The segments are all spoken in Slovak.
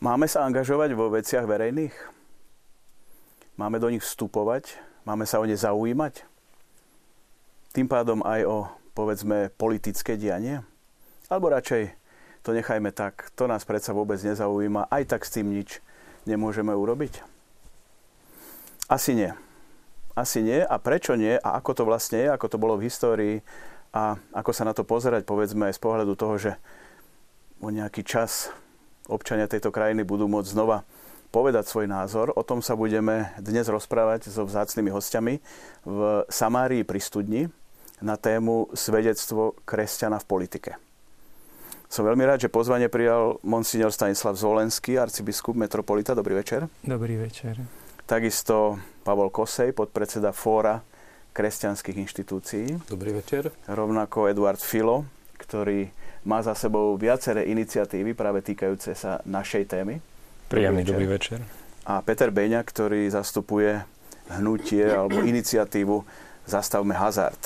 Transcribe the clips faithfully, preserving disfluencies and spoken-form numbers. Máme sa angažovať vo veciach verejných? Máme do nich vstupovať? Máme sa o ne zaujímať? Tým pádom aj o, povedzme, politické dianie? Alebo radšej to nechajme tak, to nás predsa vôbec nezaujíma, aj tak s tým nič nemôžeme urobiť? Asi nie. Asi nie. A prečo nie? A ako to vlastne je? Ako to bolo v histórii? A ako sa na to pozerať, povedzme, aj z pohľadu toho, že o nejaký čas občania tejto krajiny budú môcť znova povedať svoj názor. O tom sa budeme dnes rozprávať so vzácnymi hostiami v Samárii pri Studni na tému Svedectvo kresťana v politike. Som veľmi rád, že pozvanie prijal monsignor Stanislav Zvolenský, arcibiskup metropolita. Dobrý večer. Dobrý večer. Takisto Pavol Kosej, podpredseda Fóra kresťanských inštitúcií. Dobrý večer. Rovnako Eduard Filo, ktorý má za sebou viaceré iniciatívy práve týkajúce sa našej témy. Príjemný dobrý večer. A Peter Beňa, ktorý zastupuje hnutie alebo iniciatívu Zastavme hazard,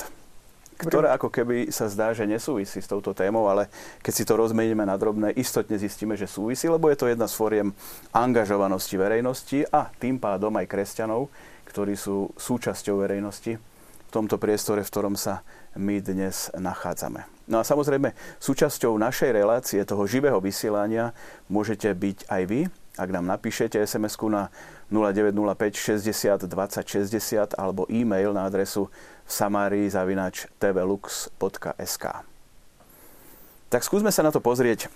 ktoré ako keby sa zdá, že nesúvisí s touto témou, ale keď si to rozmeníme na drobné, istotne zistíme, že súvisí, lebo je to jedna z foriem angažovanosti verejnosti a tým pádom aj kresťanov, ktorí sú súčasťou verejnosti v tomto priestore, v ktorom sa my dnes nachádzame. No a samozrejme, súčasťou našej relácie, toho živého vysielania, môžete byť aj vy, ak nám napíšete es em esku na nula deväť nula päť šesťdesiat dvadsať šesťdesiat alebo e-mail na adresu samarii zavináč tvlux bodka es ká. Tak skúsme sa na to pozrieť,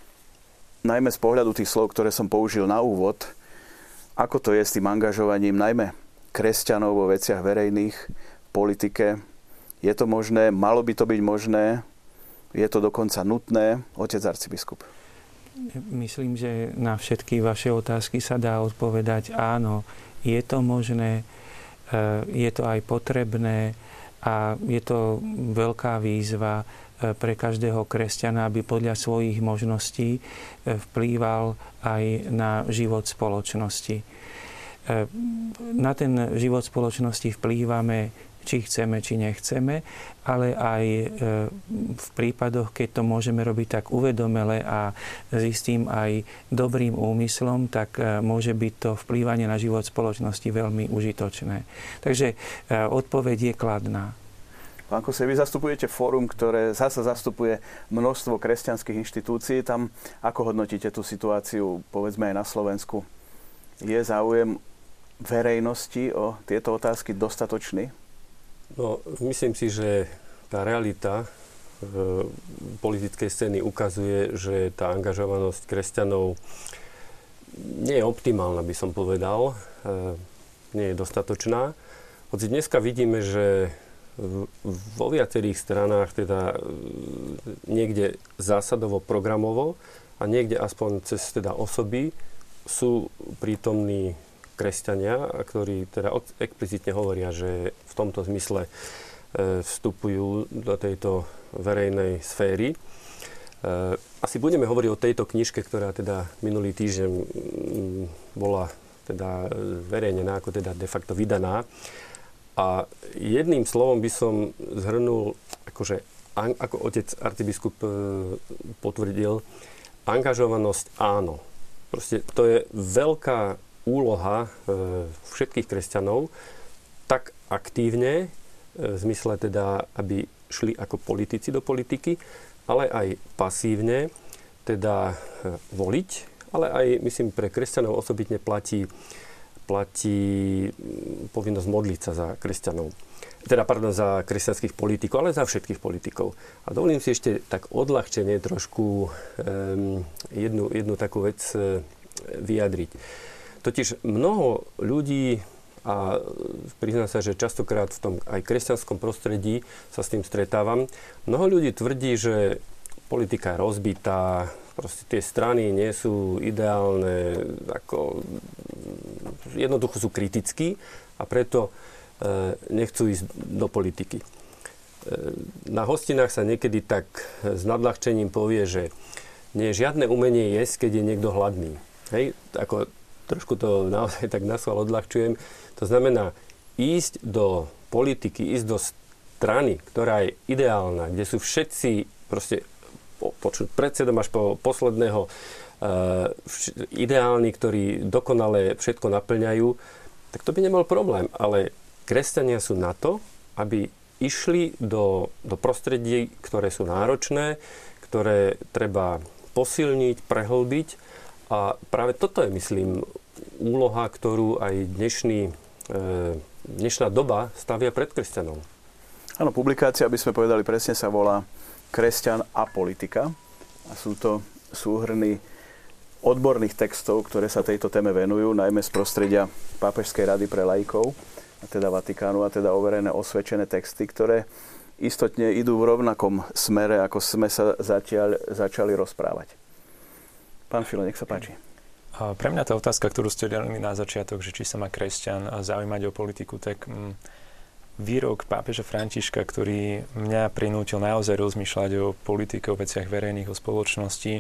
najmä z pohľadu tých slov, ktoré som použil na úvod, ako to je s tým angažovaním, najmä kresťanov vo veciach verejných, politike. Je to možné? Malo by to byť možné? Je to dokonca nutné? Otec arcibiskup. Myslím, že na všetky vaše otázky sa dá odpovedať áno. Je to možné, je to aj potrebné a je to veľká výzva pre každého kresťana, aby podľa svojich možností vplýval aj na život spoločnosti. Na ten život spoločnosti vplývame, či chceme, či nechceme, ale aj v prípadoch, keď to môžeme robiť tak uvedomele a s istým aj dobrým úmyslom, tak môže byť to vplývanie na život spoločnosti veľmi užitočné. Takže odpoveď je kladná. Pán Kosej, vy zastupujete fórum, ktoré zasa zastupuje množstvo kresťanských inštitúcií. Tam ako hodnotíte tú situáciu, povedzme aj na Slovensku? Je záujem verejnosti o tieto otázky dostatočný? No, myslím si, že tá realita e, politickej scény ukazuje, že tá angažovanosť kresťanov nie je optimálna, by som povedal. E, nie je dostatočná. Hoci dneska vidíme, že v, vo viacerých stranách, teda e, niekde zásadovo programovo a niekde aspoň cez teda osoby sú prítomní kresťania, ktorí teda explicitne hovoria, že v tomto zmysle vstupujú do tejto verejnej sféry. Asi budeme hovoriť o tejto knižke, ktorá teda minulý týždeň bola teda verejnená, ako teda de facto vydaná. A jedným slovom by som zhrnul, akože, ako otec arcibiskup potvrdil, angažovanosť áno. Proste to je veľká úloha všetkých kresťanov tak aktívne, v zmysle teda, aby šli ako politici do politiky, ale aj pasívne, teda voliť, ale aj, myslím, pre kresťanov osobitne platí, platí povinnosť modliť sa za kresťanov. Teda, pardon, za kresťanských politikov, ale za všetkých politikov. A dovolím si ešte tak odľahčenie trošku um, jednu, jednu takú vec vyjadriť. Totiž mnoho ľudí, a priznám sa, že častokrát v tom aj kresťanskom prostredí sa s tým stretávam, mnoho ľudí tvrdí, že politika je rozbitá, proste tie strany nie sú ideálne, ako jednoducho sú kritickí a preto e, nechcú ísť do politiky. E, na hostinách sa niekedy tak s nadľahčením povie, že nie je žiadne umenie jesť, keď je niekto hladný. Hej, ako trošku to naozaj tak nasval odľahčujem. To znamená ísť do politiky, ísť do strany, ktorá je ideálna, kde sú všetci proste počuť predsedom až po posledného ideálni, ktorí dokonale všetko naplňajú, tak to by nemal problém. Ale kresťania sú na to, aby išli do, do prostredí, ktoré sú náročné, ktoré treba posilniť, prehlbiť. A práve toto je, myslím, úloha, ktorú aj dnešný, dnešná doba stavia pred kresťanom. Áno, publikácia, aby sme povedali presne, sa volá Kresťan a politika. A sú to súhrny odborných textov, ktoré sa tejto téme venujú, najmä z prostredia Pápežskej rady pre laikov, a teda Vatikánu, a teda overené osvedčené texty, ktoré istotne idú v rovnakom smere, ako sme sa zatiaľ začali rozprávať. Pán Filo, nech sa páči. A pre mňa tá otázka, ktorú ste dali na začiatok, že či sa má kresťan zaujímať o politiku, tak výrok pápeža Františka, ktorý mňa prinútil naozaj rozmýšľať o politike, o veciach verejných, o spoločnosti,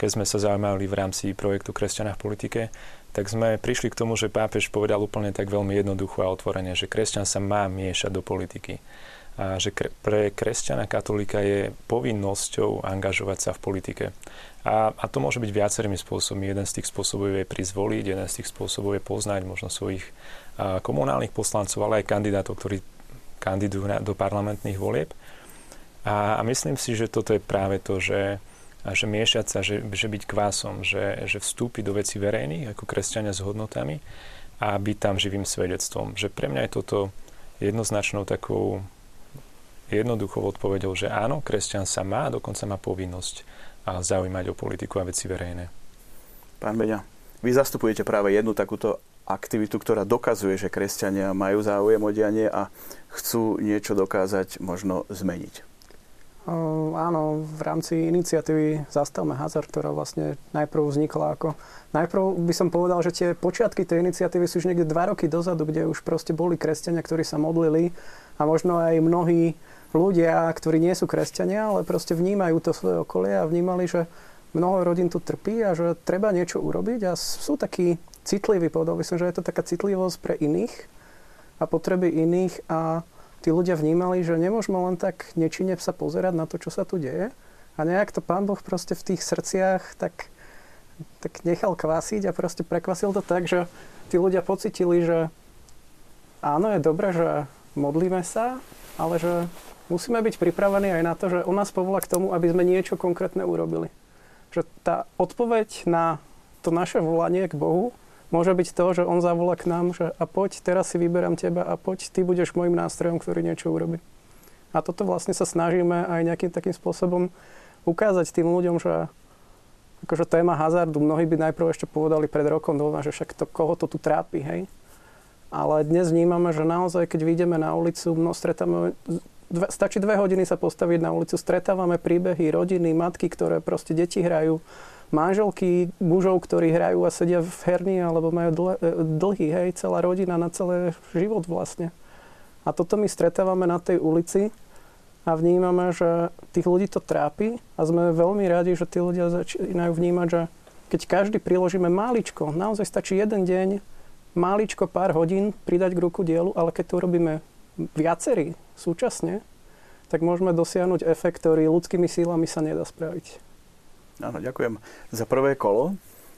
keď sme sa zaujímali v rámci projektu Kresťana v politike, tak sme prišli k tomu, že pápež povedal úplne tak veľmi jednoducho a otvorene, že kresťan sa má miešať do politiky. A že pre kresťana katolíka je povinnosťou angažovať sa v politike. A, a to môže byť viacerými spôsobmi. Jeden z tých spôsobov je prizvoliť, jeden z tých spôsobov je poznať možno svojich a, komunálnych poslancov, ale aj kandidátov, ktorí kandidujú na, do parlamentných volieb. A, a myslím si, že toto je práve to, že, že miešať sa, že, že byť kvásom, že, že vstúpiť do vecí verejných ako kresťania s hodnotami a byť tam živým svedectvom. Že pre mňa je toto jednoznačnou takou jednoduchou odpovedou, že áno, kresťan sa má, dokonca má povinnosť a zaujímať o politiku a veci verejné. Pán Beňa, vy zastupujete práve jednu takúto aktivitu, ktorá dokazuje, že kresťania majú záujem o dianie a chcú niečo dokázať, možno zmeniť. Um, áno, v rámci iniciatívy Zastavme hazard, ktorá vlastne najprv vznikla ako... Najprv by som povedal, že tie počiatky tej iniciatívy sú už niekde dva roky dozadu, kde už proste boli kresťania, ktorí sa modlili a možno aj mnohí ľudia, ktorí nie sú kresťania, ale proste vnímajú to svoje okolie a vnímali, že mnoho rodín tu trpí a že treba niečo urobiť a sú takí citliví, povedal by som, že je to taká citlivosť pre iných a potreby iných a tí ľudia vnímali, že nemôžeme len tak nečine sa pozerať na to, čo sa tu deje. A nejak to Pán Boh proste v tých srdciach tak, tak nechal kvasiť a proste prekvasil to tak, že tí ľudia pocitili, že áno, je dobré, že modlíme sa, ale že musíme byť pripravení aj na to, že on nás povolá k tomu, aby sme niečo konkrétne urobili. Že tá odpoveď na to naše volanie k Bohu môže byť to, že on zavolá k nám, že a poď, teraz si vyberám teba a poď, ty budeš môjim nástrojom, ktorý niečo urobí. A toto vlastne sa snažíme aj nejakým takým spôsobom ukázať tým ľuďom, že akože téma hazardu, mnohí by najprv ešte povedali pred rokom dvoma, že však to, koho to tu trápi, hej. Ale dnes vnímame, že naozaj, keď vyjdeme na ulicu, no stretáme, dve, stačí dve hodiny sa postaviť na ulicu, stretávame príbehy rodiny, matky, ktoré proste deti hrajú, manželky mužov, ktorí hrajú a sedia v herni alebo majú dl- dlhy, hej, celá rodina na celý život vlastne. A toto my stretávame na tej ulici a vnímame, že tých ľudí to trápi a sme veľmi radi, že tí ľudia začínajú vnímať, že keď každý priložíme máličko, naozaj stačí jeden deň, máličko pár hodín pridať k ruku dielu, ale keď to robíme viacerí súčasne, tak môžeme dosiahnuť efekt, ktorý ľudskými sílami sa nedá spraviť. Áno, ďakujem za prvé kolo.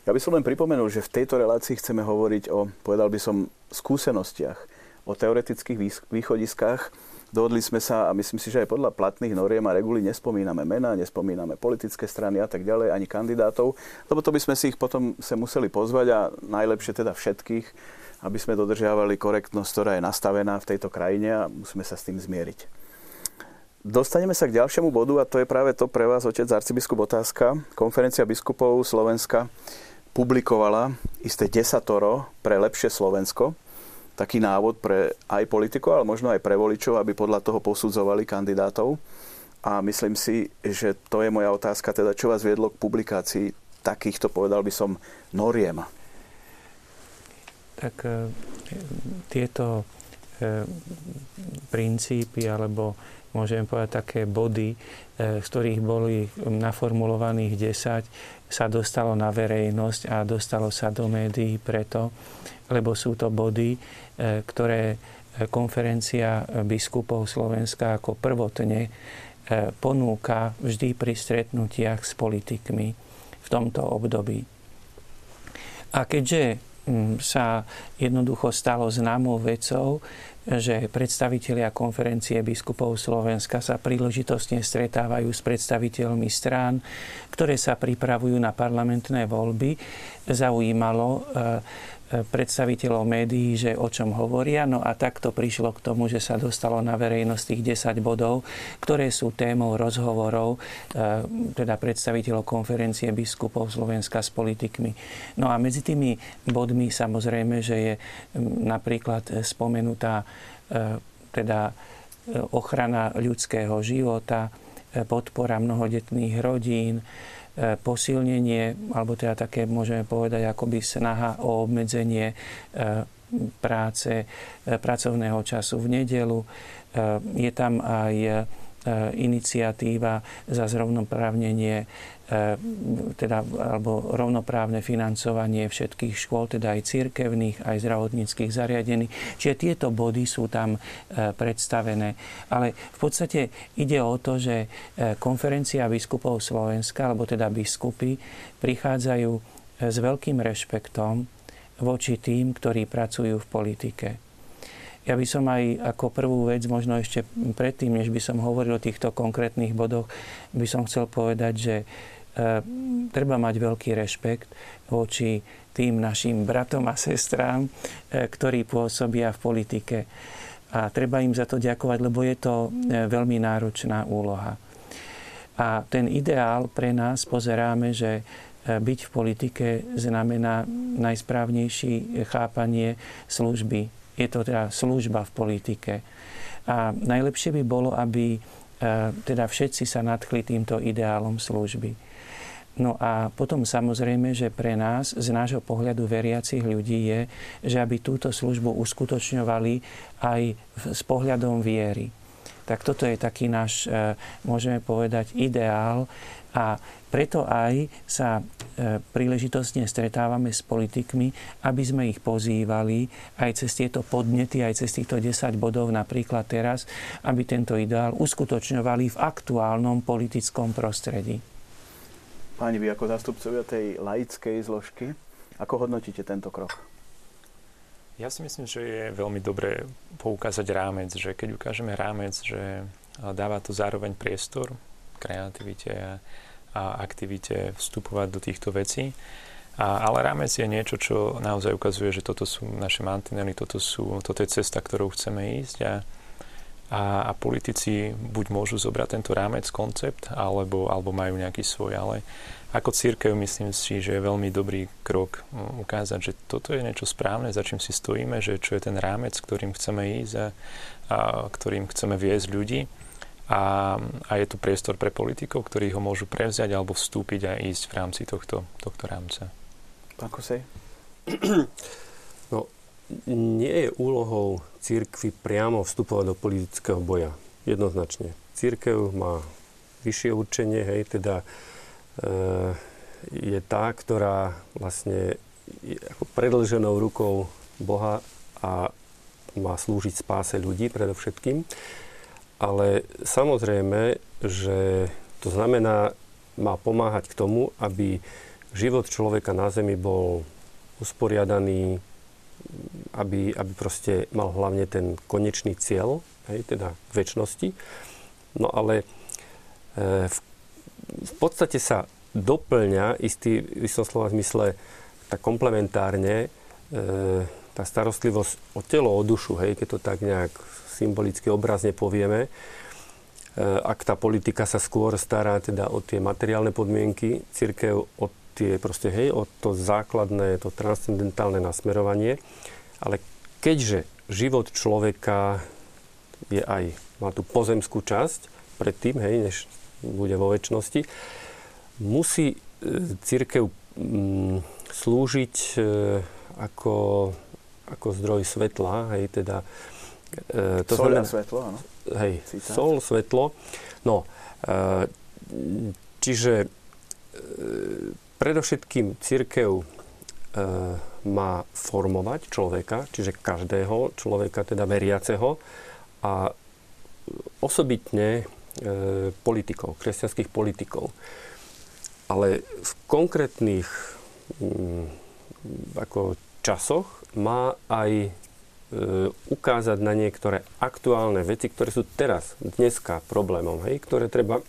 Ja by som len pripomenul, že v tejto relácii chceme hovoriť o, povedal by som, skúsenostiach, o teoretických východiskách. Dohodli sme sa, a myslím si, že aj podľa platných noriem a regulí nespomíname mená, nespomíname politické strany a tak ďalej, ani kandidátov, lebo to by sme si ich potom sa museli pozvať a najlepšie teda všetkých, aby sme dodržiavali korektnosť, ktorá je nastavená v tejto krajine a musíme sa s tým zmieriť. Dostaneme sa k ďalšiemu bodu a to je práve to pre vás, otec arcibiskup, otázka. Konferencia biskupov Slovenska publikovala isté desatoro pre lepšie Slovensko. Taký návod pre aj politikov, ale možno aj pre voličov, aby podľa toho posudzovali kandidátov. A myslím si, že to je moja otázka, teda čo vás viedlo k publikácii takýchto, povedal by som, noriem. Tak tieto princípy alebo môžem povedať také body, z ktorých boli naformulovaných desať, sa dostalo na verejnosť a dostalo sa do médií preto, lebo sú to body, ktoré konferencia biskupov Slovenska ako prvotne ponúka vždy pri stretnutiach s politikmi. v tomto období. A keďže sa jednoducho stalo známou vecou, že predstavitelia Konferencie biskupov Slovenska sa príležitostne stretávajú s predstaviteľmi strán, ktoré sa pripravujú na parlamentné voľby. Zaujímalo predstaviteľov médií, že o čom hovoria. No a takto prišlo k tomu, že sa dostalo na verejnosť tých desať bodov, ktoré sú témou rozhovorov teda predstaviteľov Konferencie biskupov Slovenska s politikmi. No a medzi tými bodmi samozrejme, že je napríklad spomenutá teda ochrana ľudského života, podpora mnohodetných rodín, posilnenie, alebo teda také môžeme povedať akoby snaha o obmedzenie práce, pracovného času v nedeľu. Je tam aj iniciatíva za zrovnoprávnenie teda, alebo rovnoprávne financovanie všetkých škôl, teda aj cirkevných, aj zdravotníckych zariadení. Čiže tieto body sú tam predstavené. Ale v podstate ide o to, že Konferencia biskupov Slovenska, alebo teda biskupy, prichádzajú s veľkým rešpektom voči tým, ktorí pracujú v politike. Ja by som aj ako prvú vec, možno ešte predtým, než by som hovoril o týchto konkrétnych bodoch, by som chcel povedať, že e, treba mať veľký rešpekt voči tým našim bratom a sestrám, e, ktorí pôsobia v politike. A treba im za to ďakovať, lebo je to e, veľmi náročná úloha. A ten ideál pre nás pozeráme, že byť v politike znamená najsprávnejšie chápanie služby. Je to teda služba v politike. A najlepšie by bolo, aby teda všetci sa nadchli týmto ideálom služby. No a potom samozrejme, že pre nás, z nášho pohľadu veriacich ľudí je, že aby túto službu uskutočňovali aj s pohľadom viery. Tak toto je taký náš, môžeme povedať, ideál. A preto aj sa príležitostne stretávame s politikmi, aby sme ich pozývali aj cez tieto podnety, aj cez týchto desať bodov napríklad teraz, aby tento ideál uskutočňovali v aktuálnom politickom prostredí. Páni, vy ako zástupcovia tej laickej zložky, ako hodnotíte tento krok? Ja si myslím, že je veľmi dobré poukázať rámec, že keď ukážeme rámec, že dáva to zároveň priestor kreativite a a aktivite vstupovať do týchto vecí. A, ale rámec je niečo, čo naozaj ukazuje, že toto sú naše mantinely, toto, sú, toto je cesta, ktorou chceme ísť a, a, a politici buď môžu zobrať tento rámec, koncept, alebo, alebo majú nejaký svoj, ale ako cirkev myslím si, že je veľmi dobrý krok ukázať, že toto je niečo správne, za čím si stojíme, že čo je ten rámec, ktorým chceme ísť a, a ktorým chceme viesť ľudí. A, a je tu priestor pre politikov, ktorí ho môžu prevziať alebo vstúpiť a ísť v rámci tohto, tohto rámca. Pán Kosej? No, nie je úlohou cirkvi priamo vstupovať do politického boja. Jednoznačne. Cirkev má vyššie určenie, hej, teda e, je tá, ktorá vlastne je ako predĺženou rukou Boha a má slúžiť spáse ľudí predovšetkým. Ale samozrejme, že to znamená, má pomáhať k tomu, aby život človeka na Zemi bol usporiadaný, aby, aby proste mal hlavne ten konečný cieľ, hej, teda večnosti. No ale e, v, v podstate sa doplňa istý, v istom slova zmysle, tak komplementárne e, tá starostlivosť o telo, o dušu, hej, keď to tak nejak symbolicky, obrazne povieme. Ak tá politika sa skôr stará teda o tie materiálne podmienky, cirkev o tie proste, hej, o to základné, to transcendentálne nasmerovanie. Ale keďže život človeka je aj, má tú pozemskú časť predtým, hej, než bude vo večnosti, musí cirkev slúžiť ako, ako zdroj svetla, hej, teda E, to sol znamená, a svetlo, áno. Hej, Citát. Sol, svetlo. No, e, čiže e, predovšetkým cirkev e, má formovať človeka, čiže každého človeka, teda veriaceho a osobitne e, politikov, kresťanských politikov. A ale v konkrétnych um, ako časoch má aj e, ukázať na niektoré aktuálne veci, ktoré sú teraz, dneska problémom, hej, ktoré treba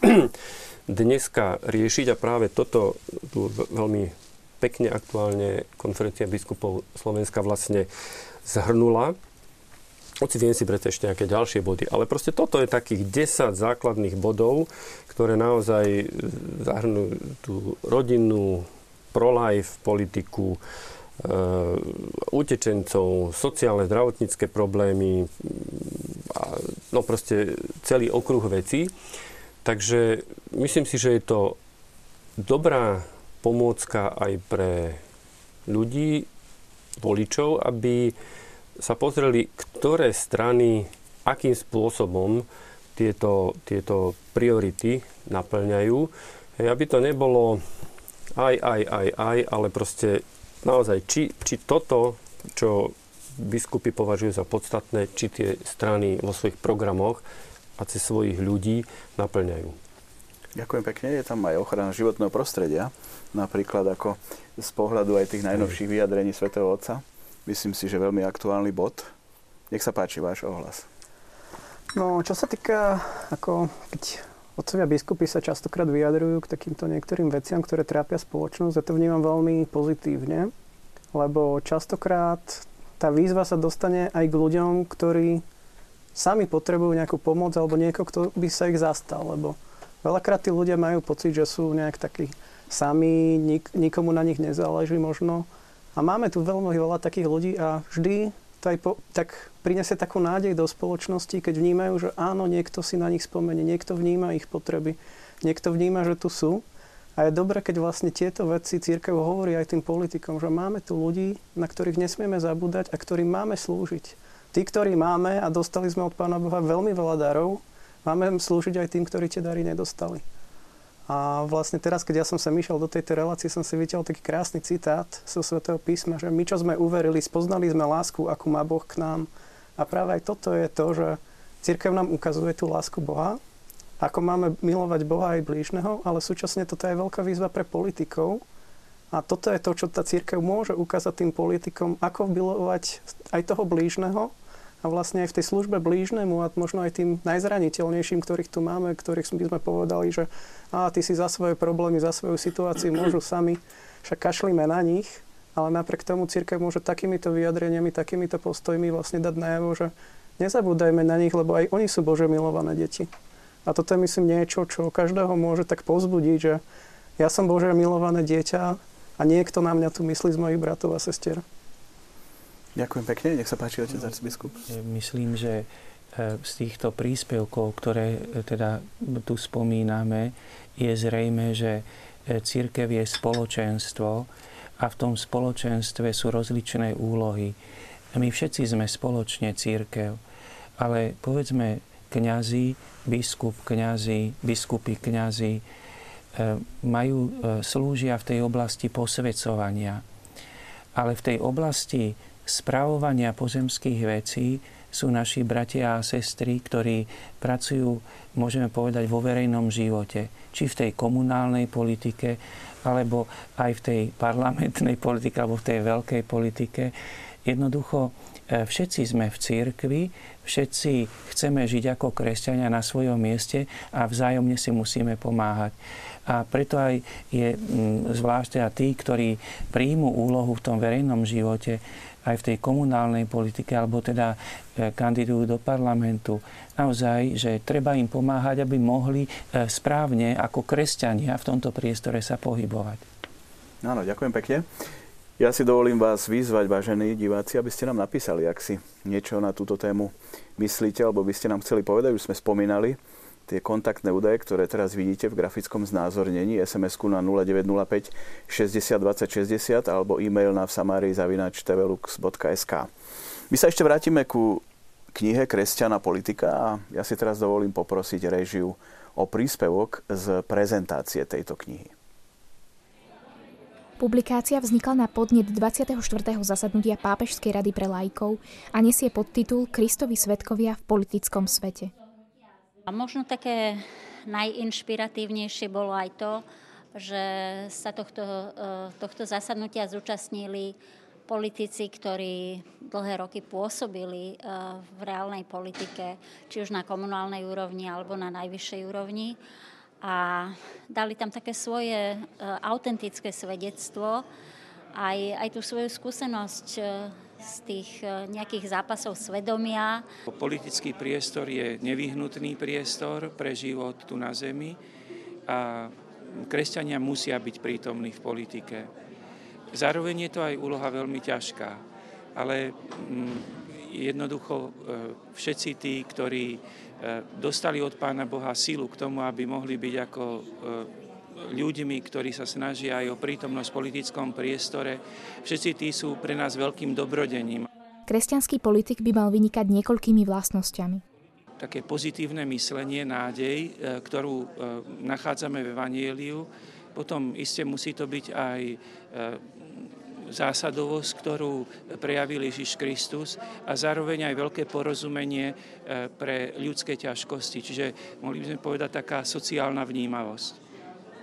dneska riešiť. A práve toto tu veľmi pekne aktuálne Konferencia biskupov Slovenska vlastne zhrnula. Hoci viem si preto ešte nejaké ďalšie body, ale proste toto je takých desať základných bodov, ktoré naozaj zahrnú tú rodinu, pro-life politiku, Uh, utečencov, sociálne, zdravotnícke problémy a no proste celý okruh vecí. Takže myslím si, že je to dobrá pomôcka aj pre ľudí, voličov, aby sa pozreli, ktoré strany, akým spôsobom tieto, tieto priority naplňajú. Hej, aby to nebolo aj, aj, aj, aj, ale proste naozaj, či, či toto, čo biskupy považujú za podstatné, či tie strany vo svojich programoch a cez svojich ľudí naplňajú. Ďakujem pekne. Je tam aj ochrana životného prostredia, napríklad ako z pohľadu aj tých najnovších vyjadrení svätého Otca. Myslím si, že veľmi aktuálny bod. Nech sa páči váš ohlas. No, čo sa týka, ako keď otcovia biskupy sa častokrát vyjadrujú k takýmto niektorým veciam, ktoré trápia spoločnosť. Ja to vnímam veľmi pozitívne, lebo častokrát tá výzva sa dostane aj k ľuďom, ktorí sami potrebujú nejakú pomoc alebo niekoho, kto by sa ich zastal. Lebo veľakrát tí ľudia majú pocit, že sú nejak takí sami, nik- nikomu na nich nezáleží možno. A máme tu veľmi veľa takých ľudí a vždy to aj po, tak prinesie takú nádej do spoločnosti, keď vnímajú, že áno, niekto si na nich spomenie, niekto vníma ich potreby, niekto vníma, že tu sú. A je dobré, keď vlastne tieto veci cirkev hovorí aj tým politikom, že máme tu ľudí, na ktorých nesmieme zabúdať a ktorým máme slúžiť. Tí, ktorí máme a dostali sme od Pána Boha veľmi veľa darov, máme slúžiť aj tým, ktorí tie dary nedostali. A vlastne teraz, keď ja som sa myšiel do tejto relácie, som si vytiaľ taký krásny citát zo Svätého písma, že my, čo sme uverili, spoznali sme lásku, akú má Boh k nám. A práve aj toto je to, že cirkev nám ukazuje tú lásku Boha, ako máme milovať Boha aj blížneho, ale súčasne toto je veľká výzva pre politikov. A toto je to, čo tá cirkev môže ukázať tým politikom, ako milovať aj toho blížneho a vlastne aj v tej službe blížnemu a možno aj tým najzraniteľnejším, ktorých tu máme, ktorých by sme povedali, že a, ty si za svoje problémy, za svoju situáciu môžu sami, však kašlíme na nich, ale napriek tomu cirkev môže takýmito vyjadreniami, takýmito postojmi vlastne dať najavo, že nezabúdajme na nich, lebo aj oni sú Bože milované deti. A toto je myslím niečo, čo každého môže tak povzbudiť, že ja som Bože milované dieťa a niekto na mňa tu myslí z mojich bratov a sestier. Ďakujem pekne, nech sa páči otec arcibiskup. Myslím, že z týchto príspevkov, ktoré teda tu spomíname, je zrejme, že cirkev je spoločenstvo a v tom spoločenstve sú rozličné úlohy. My všetci sme spoločne cirkev, ale povedzme kňazi, biskup kňazi, biskupy kňazi majú, slúžia v tej oblasti posväcovania. Ale v tej oblasti spravovania pozemských vecí sú naši bratia a sestry, ktorí pracujú, môžeme povedať, vo verejnom živote. Či v tej komunálnej politike, alebo aj v tej parlamentnej politike, alebo v tej veľkej politike. Jednoducho, všetci sme v cirkvi, všetci chceme žiť ako kresťania na svojom mieste a vzájomne si musíme pomáhať. A preto aj je zvlášť teda tí, ktorí príjmu úlohu v tom verejnom živote, aj v tej komunálnej politike, alebo teda kandidujú do parlamentu. Naozaj, že treba im pomáhať, aby mohli správne ako kresťania v tomto priestore sa pohybovať. Áno, ďakujem pekne. Ja si dovolím vás vyzvať, vážení diváci, aby ste nám napísali, ak si niečo na túto tému myslíte, alebo by ste nám chceli povedať, už sme spomínali tie kontaktné údaje, ktoré teraz vidíte v grafickom znázornení, es em esku na nula deväť nula päť šesťdesiat dvadsať šesťdesiat alebo e-mail na vsamarii zavináč tv lux bodka es ká. My sa ešte vrátime ku knihe Kresťan a politika a ja si teraz dovolím poprosiť režiu o príspevok z prezentácie tejto knihy. Publikácia vznikla na podnet dvadsiateho štvrtého zasadnutia Pápežskej rady pre laikov a nesie podtitul Kristovi svedkovia v politickom svete. A možno také najinšpiratívnejšie bolo aj to, že sa tohto, tohto zasadnutia zúčastnili politici, ktorí dlhé roky pôsobili v reálnej politike, či už na komunálnej úrovni alebo na najvyššej úrovni, a dali tam také svoje autentické svedectvo, aj, aj tú svoju skúsenosť z tých nejakých zápasov svedomia. Politický priestor je nevyhnutný priestor pre život tu na zemi a kresťania musia byť prítomní v politike. Zároveň je to aj úloha veľmi ťažká, ale jednoducho všetci tí, ktorí dostali od Pána Boha silu k tomu, aby mohli byť ako ľuďmi, ktorí sa snažia aj o prítomnosť v politickom priestore, všetci tí sú pre nás veľkým dobrodením. Kresťanský politik by mal vynikať niekoľkými vlastnosťami. Také pozitívne myslenie, nádej, ktorú nachádzame v Evanjeliu. Potom iste musí to byť aj zásadovosť, ktorú prejavil Ježiš Kristus, a zároveň aj veľké porozumenie pre ľudské ťažkosti. Čiže mohli by sme povedať taká sociálna vnímavosť.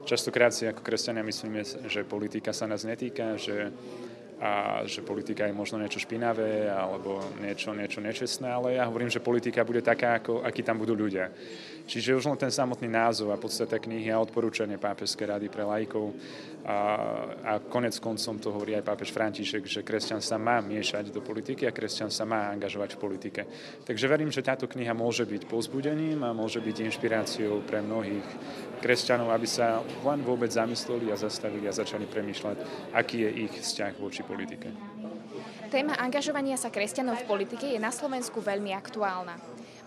Častokrát si ako kresťania myslíme, že politika sa nás netýka, že a že politika je možno niečo špinavé alebo niečo, niečo nečestné, ale ja hovorím, že politika bude taká, ako, akí tam budú ľudia. Čiže už len ten samotný názov a podstata knihy a odporúčanie Pápežskej rady pre laikov a, a konec koncom to hovorí aj pápež František, že kresťan sa má miešať do politiky a kresťan sa má angažovať v politike. Takže verím, že táto kniha môže byť povzbudením a môže byť inšpiráciou pre mnohých kresťanov, aby sa len vôbec zamysleli a zastavili a začali premýšľať, aký je ich vzťah voči politike. Téma angažovania sa kresťanov v politike je na Slovensku veľmi aktuálna.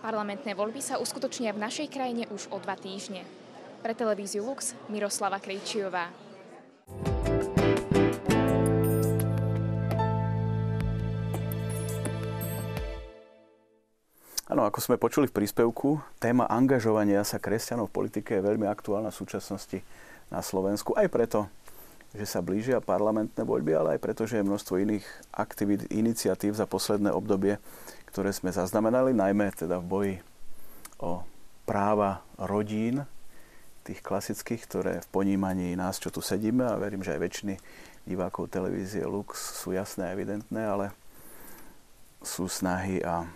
Parlamentné voľby sa uskutočnia v našej krajine už o dva týždne. Pre televíziu Lux Miroslava Krejčiová. Áno, ako sme počuli v príspevku, téma angažovania sa kresťanov v politike je veľmi aktuálna v súčasnosti na Slovensku. Aj preto, že sa blížia parlamentné voľby, ale aj preto, že je množstvo iných aktivít, iniciatív za posledné obdobie, ktoré sme zaznamenali, najmä teda v boji o práva rodín, tých klasických, ktoré v ponímaní nás, čo tu sedíme, a verím, že aj väčšiny divákov televízie Lux sú jasné a evidentné, ale sú snahy a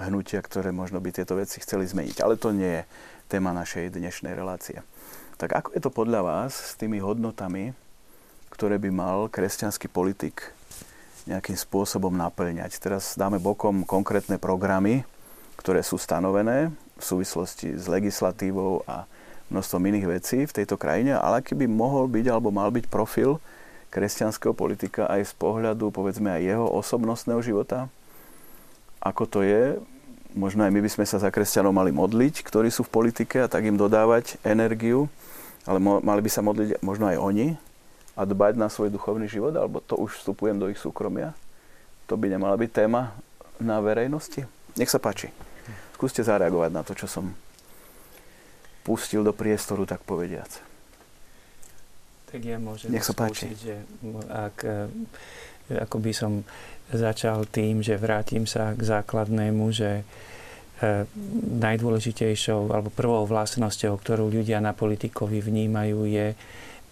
hnutia, ktoré možno by tieto veci chceli zmeniť. Ale to nie je téma našej dnešnej relácie. Tak ako je to podľa vás s tými hodnotami, ktoré by mal kresťanský politik nejakým spôsobom naplňať? Teraz dáme bokom konkrétne programy, ktoré sú stanovené v súvislosti s legislatívou a množstvom iných vecí v tejto krajine, ale aký by mohol byť alebo mal byť profil kresťanského politika aj z pohľadu, povedzme, aj jeho osobnostného života? Ako to je? Možno aj my by sme sa za kresťanov mali modliť, ktorí sú v politike, a tak im dodávať energiu, ale mo- mali by sa modliť možno aj oni a dbať na svoj duchovný život, alebo to už vstupujem do ich súkromia? To by nemala byť téma na verejnosti? Nech sa páči. Skúste zareagovať na to, čo som pustil do priestoru, tak povediac. Tak ja môžem Nech sa páči. Skúsiť, že ak, ako by som začal tým, že vrátim sa k základnému, že najdôležitejšou alebo prvou vlastnosťou, ktorú ľudia na politikovi vnímajú, je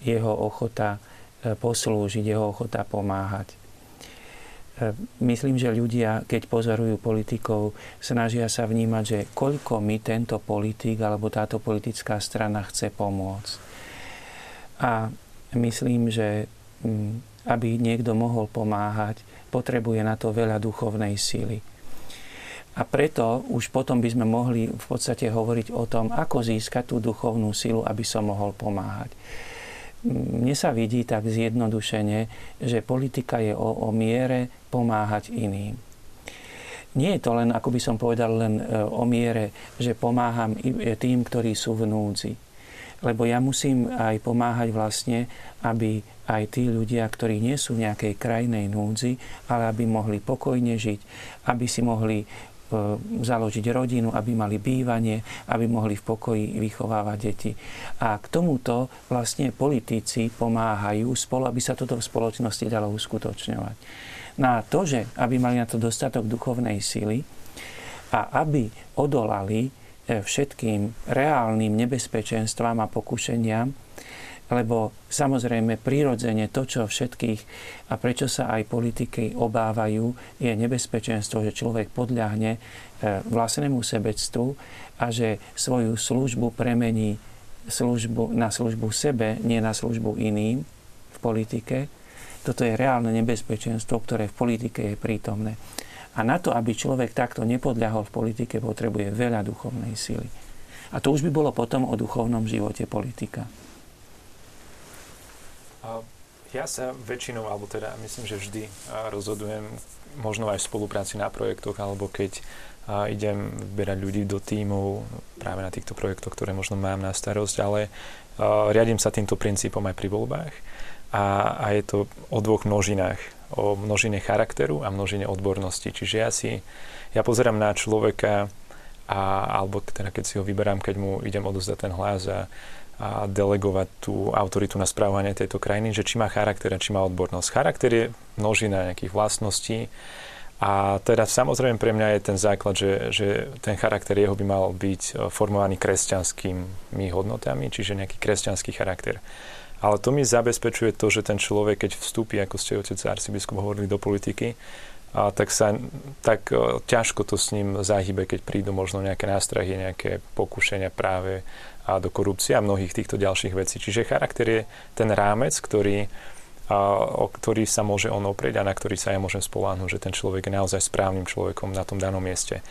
jeho ochota poslúžiť, jeho ochota pomáhať. Myslím, že ľudia, keď pozorujú politikov, snažia sa vnímať, že koľko mi tento politik alebo táto politická strana chce pomôcť. A myslím, že aby niekto mohol pomáhať, potrebuje na to veľa duchovnej síly. A preto už potom by sme mohli v podstate hovoriť o tom, ako získať tú duchovnú sílu, aby som mohol pomáhať. Mne sa vidí tak zjednodušene, že politika je o, o miere pomáhať iným. Nie je to len, ako by som povedal, len o miere, že pomáham tým, ktorí sú v núdzi. Lebo ja musím aj pomáhať vlastne, aby aj tí ľudia, ktorí nie sú v nejakej krajnej núdzi, ale aby mohli pokojne žiť, aby si mohli založiť rodinu, aby mali bývanie, aby mohli v pokoji vychovávať deti. A k tomuto vlastne politici pomáhajú spolu, aby sa toto v spoločnosti dalo uskutočňovať. Na to, že aby mali na to dostatok duchovnej sily a aby odolali všetkým reálnym nebezpečenstvám a pokušeniam, lebo samozrejme prirodzene to, čo všetkých a prečo sa aj politiky obávajú, je nebezpečenstvo, že človek podľahne vlastnému sebectvu a že svoju službu premení službu, na službu sebe, nie na službu iným v politike. Toto je reálne nebezpečenstvo, ktoré v politike je prítomné. A na to, aby človek takto nepodľahol v politike, potrebuje veľa duchovnej síly. A to už by bolo potom o duchovnom živote politika. Ja sa väčšinou, alebo teda myslím, že vždy rozhodujem možno aj v spolupráci na projektoch, alebo keď idem vyberať ľudí do tímov práve na týchto projektoch, ktoré možno mám na starosť, ale riadím sa týmto princípom aj pri voľbách. A, a je to o dvoch množinách. O množine charakteru a množine odbornosti. Čiže ja si, ja pozerám na človeka a, alebo teda keď si ho vyberám, keď mu idem odozdať ten hlas a, a delegovať tú autoritu na správanie tejto krajiny, že či má charakter a či má odbornosť. Charakter je množina nejakých vlastností a teda samozrejme pre mňa je ten základ, že, že ten charakter jeho by mal byť formovaný kresťanskými hodnotami, čiže nejaký kresťanský charakter. Ale to mi zabezpečuje to, že ten človek, keď vstúpi, ako ste otec arcibiskup hovorili, do politiky, a tak sa tak ťažko to s ním zahybe, keď prídu možno nejaké nástrahy, nejaké pokušenia práve a do korupcie a mnohých týchto ďalších vecí. Čiže charakter je ten rámec, ktorý, a, o ktorý sa môže on oprieť a na ktorý sa ja môžem spoľahnúť, že ten človek je naozaj správnym človekom na tom danom mieste.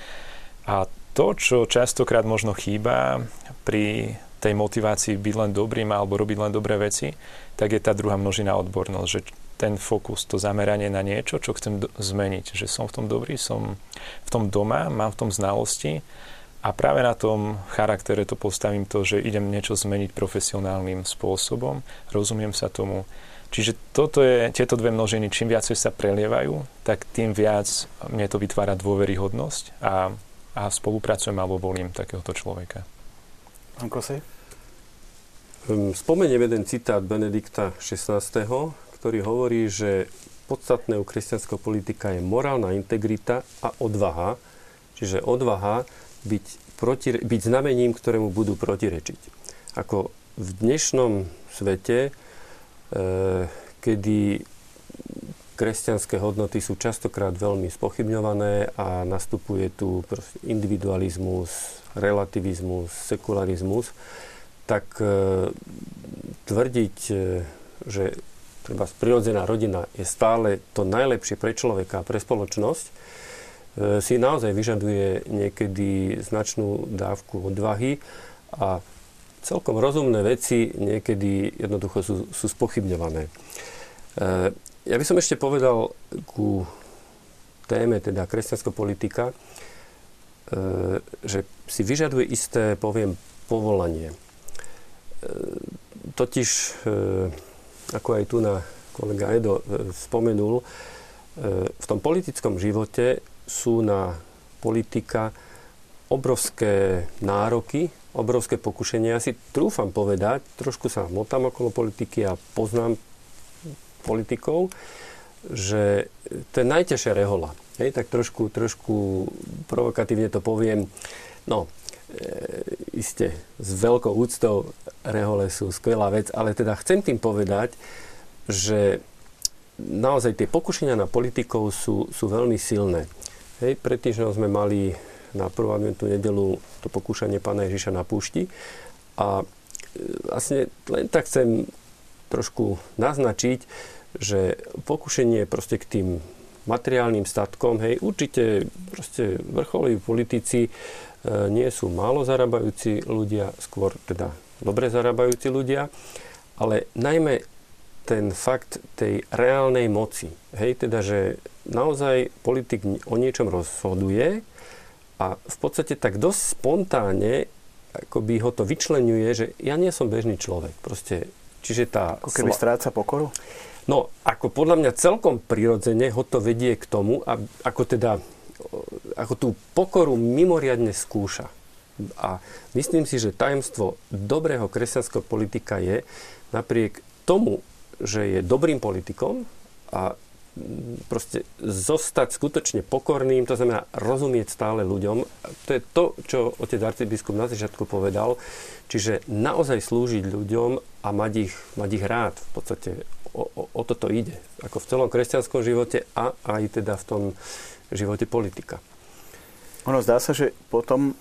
A to, čo častokrát možno chýba pri tej motivácii byť len dobrým alebo robiť len dobré veci, tak je tá druhá množina odbornosť, že ten fokus, to zameranie na niečo, čo chcem do- zmeniť, že som v tom dobrý, som v tom doma, mám v tom znalosti a práve na tom charaktere to postavím to, že idem niečo zmeniť profesionálnym spôsobom, rozumiem sa tomu. Čiže toto je, tieto dve množiny, čím viac sa prelievajú, tak tým viac mne to vytvára dôveryhodnosť a, a spolupracujem alebo volím takéhoto človeka. Pán Kosej? Spomeniem jeden citát Benedikta šestnásteho, ktorý hovorí, že podstatné u kresťanského politika je morálna integrita a odvaha. Čiže odvaha byť, proti, byť znamením, ktorému budú protirečiť. Ako v dnešnom svete, e, kedy kresťanské hodnoty sú častokrát veľmi spochybňované a nastupuje tu individualizmus, relativizmus, sekularizmus, tak e, tvrdiť, e, že treba prirodzená rodina je stále to najlepšie pre človeka a pre spoločnosť, e, si naozaj vyžaduje niekedy značnú dávku odvahy a celkom rozumné veci niekedy jednoducho sú, sú spochybňované. E, Ja by som ešte povedal ku téme, teda kresťanská politika, že si vyžaduje isté, poviem, povolanie. Totiž, ako aj tu na kolega Edo spomenul, v tom politickom živote sú na politika obrovské nároky, obrovské pokušenia. Ja si trúfam povedať, trošku sa motám okolo politiky a poznám politikou, že to je najťažšia rehoľa. Hej, tak trošku, trošku provokatívne to poviem. No, e, iste, s veľkou úctou rehole sú skvelá vec, ale teda chcem tým povedať, že naozaj tie pokušenia na politikov sú, sú veľmi silné. Hej, pred týždňom sme mali na prvú adventnú nedeľu to pokúšanie Pána Ježiša na púšti a e, vlastne len tak chcem trošku naznačiť, že pokušenie proste k tým materiálnym statkom, hej, určite proste vrcholoví politici e, nie sú málo zarábajúci ľudia, skôr teda dobre zarábajúci ľudia, ale najmä ten fakt tej reálnej moci, hej, teda, že naozaj politik o niečom rozhoduje a v podstate tak dosť spontánne akoby ho to vyčleňuje, že ja nie som bežný človek, proste. Čiže tá... Ako keby stráca pokoru? No, ako podľa mňa celkom prirodzene ho to vedie k tomu, a, ako teda, ako tú pokoru mimoriadne skúša. A myslím si, že tajomstvo dobrého kresťanského politika je napriek tomu, že je dobrým politikom a proste zostať skutočne pokorným, to znamená rozumieť stále ľuďom. To je to, čo otec arcibiskup na začiatku povedal. Čiže naozaj slúžiť ľuďom a mať ich, mať ich rád. V podstate o, o, o toto ide. Ako v celom kresťanskom živote a aj teda v tom živote politika. Ono zdá sa, že potom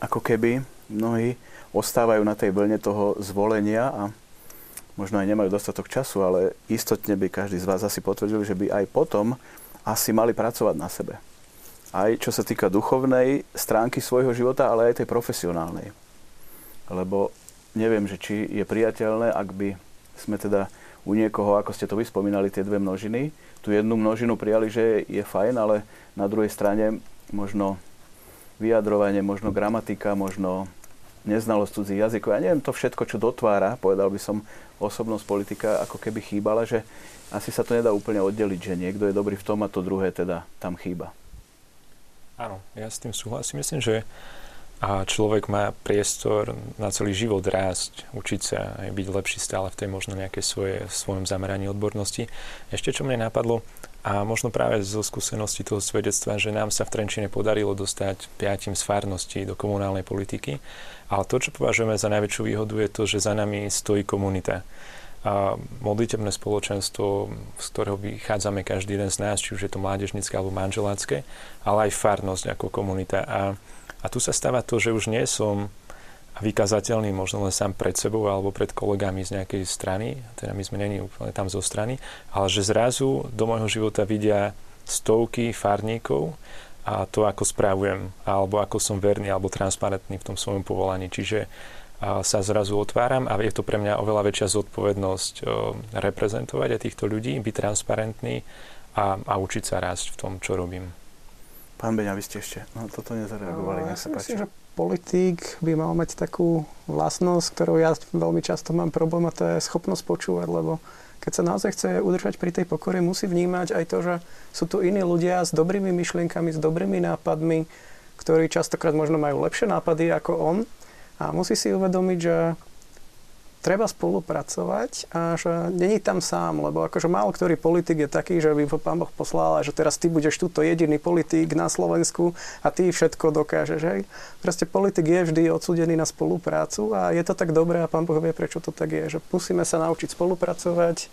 ako keby mnohí ostávajú na tej vlne toho zvolenia a možno aj nemajú dostatok času, ale istotne by každý z vás asi potvrdil, že by aj potom asi mali pracovať na sebe. Aj čo sa týka duchovnej stránky svojho života, ale aj tej profesionálnej. Lebo neviem, že či je priateľné, ak by sme teda u niekoho, ako ste to vyspomínali, tie dve množiny, tú jednu množinu prijali, že je fajn, ale na druhej strane možno vyjadrovanie, možno gramatika, možno neznalosť cudzích jazykov. Ja neviem, to všetko, čo dotvára, povedal by som, osobnosť politika ako keby chýbala, že asi sa to nedá úplne oddeliť, že niekto je dobrý v tom a to druhé teda tam chýba. Áno, ja s tým súhlasím. Myslím, že človek má priestor na celý život rásť, učiť sa aj byť lepší stále v tej možno nejakej svoje, svojom zameraní odbornosti. Ešte čo mne napadlo, a možno práve zo skúsenosti toho svedectva, že nám sa v Trenčine podarilo dostať piatim z farností do komunálnej politiky. Ale to, čo považujeme za najväčšiu výhodu, je to, že za nami stojí komunita. A modlitebné spoločenstvo, z ktorého vychádzame každý jeden z nás, či už je to mládežnícke alebo manželácké, ale aj farnosť ako komunita. A, a tu sa stáva to, že už nie som vykazateľný možno len sám pred sebou alebo pred kolegami z nejakej strany, teda my sme není úplne tam zo strany, ale že zrazu do môjho života vidia stovky farníkov a to, ako správujem, alebo ako som verný alebo transparentný v tom svojom povolaní. Čiže sa zrazu otváram a je to pre mňa oveľa väčšia zodpovednosť reprezentovať aj týchto ľudí, byť transparentný a, a učiť sa rásť v tom, čo robím. Pán Beňa, vy ste ešte na no, toto nezareagovali, nech sa páči. Politík by mal mať takú vlastnosť, ktorú ja veľmi často mám problém, a to je schopnosť počúvať, lebo keď sa naozaj chce udržať pri tej pokore, musí vnímať aj to, že sú tu iní ľudia s dobrými myšlienkami, s dobrými nápadmi, ktorí častokrát možno majú lepšie nápady ako on, a musí si uvedomiť, že treba spolupracovať a že není tam sám, lebo akože málo ktorý politik je taký, že by ho Pán Boh poslal a že teraz ty budeš túto jediný politik na Slovensku a ty všetko dokážeš. Hej? Proste politik je vždy odsúdený na spoluprácu a je to tak dobré a Pán Boh vie, prečo to tak je. Že musíme sa naučiť spolupracovať,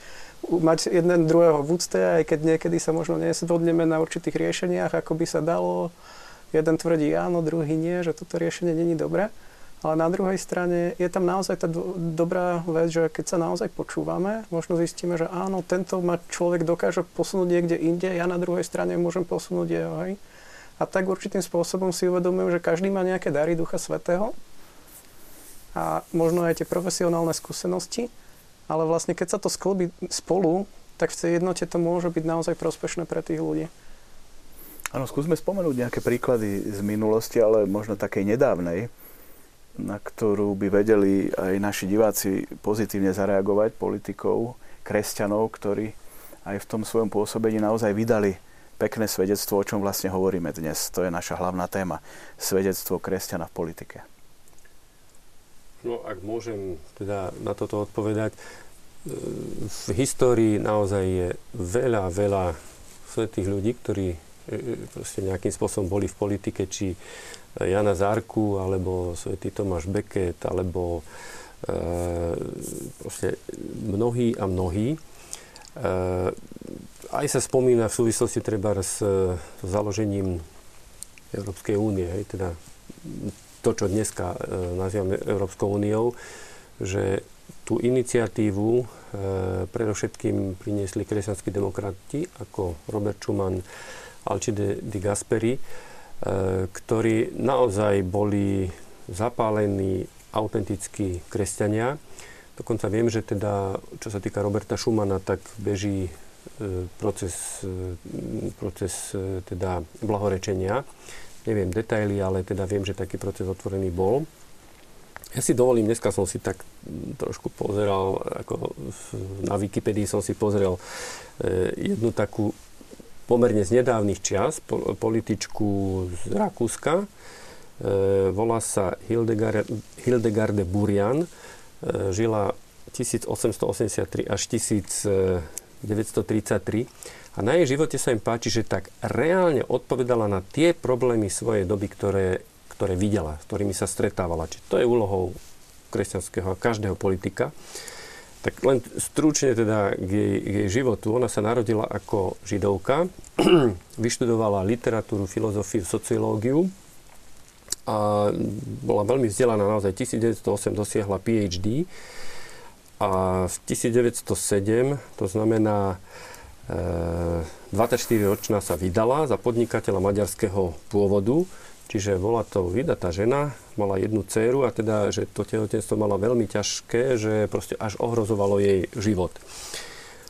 mať jeden druhého v úcte, aj keď niekedy sa možno nezhodneme na určitých riešeniach, ako by sa dalo. Jeden tvrdí áno, druhý nie, že toto riešenie není dobré. Ale na druhej strane je tam naozaj tá do, dobrá vec, že keď sa naozaj počúvame, možno zistíme, že áno, tento ma človek dokáže posunúť niekde inde, ja na druhej strane môžem posunúť jeho. Hej? A tak určitým spôsobom si uvedomujem, že každý má nejaké dary Ducha Svätého a možno aj tie profesionálne skúsenosti, ale vlastne keď sa to sklbí spolu, tak v tej jednote to môže byť naozaj prospešné pre tých ľudí. Áno, skúsme spomenúť nejaké príklady z minulosti, ale možno takej nedávnej, na ktorú by vedeli aj naši diváci pozitívne zareagovať, politikov, kresťanov, ktorí aj v tom svojom pôsobení naozaj vydali pekné svedectvo, o čom vlastne hovoríme dnes. To je naša hlavná téma. Svedectvo kresťana v politike. No, ak môžem teda na toto odpovedať, v histórii naozaj je veľa, veľa svätých ľudí, ktorí proste nejakým spôsobom boli v politike, či Jana Žárku, alebo svätý Tomáš Beket, alebo e, proste mnohí a mnohí. E, aj sa spomína v súvislosti treba s, s založením Európskej únie, hej, teda to, čo dneska e, nazývame Európskou úniou, že tú iniciatívu e, predovšetkým priniesli kresťanskí demokrati, ako Robert Schumann, Alcide di Gasperi, ktorí naozaj boli zapálení autentickí kresťania. Dokonca viem, že teda, čo sa týka Roberta Schumana, tak beží proces, proces teda blahorečenia. Neviem detaily, ale teda viem, že taký proces otvorený bol. Ja si dovolím, dneska som si tak trošku pozeral, ako na Wikipedii som si pozrel jednu takú pomerne z nedávnych čias, političku z Rakúska. E, volá sa Hildegard, Hildegard Burjan. E, žila tisíc osemsto osemdesiattri až tisíc deväťsto deväťstotridsaťtri. A na jej živote sa im páči, že tak reálne odpovedala na tie problémy svojej doby, ktoré, ktoré videla, s ktorými sa stretávala. Čiže to je úlohou kresťanského a každého politika. Tak len stručne teda k jej, k jej životu. Ona sa narodila ako židovka, vyštudovala literatúru, filozofiu, sociológiu a bola veľmi vzdelaná naozaj. tisícdeväťstoosem dosiahla PhD a v tisícdeväťstosedem, to znamená dvadsaťštyriročná, sa vydala za podnikateľa maďarského pôvodu. Čiže bola to vydatá žena, mala jednu dcéru a teda, že to tehotenstvo mala veľmi ťažké, že proste až ohrozovalo jej život.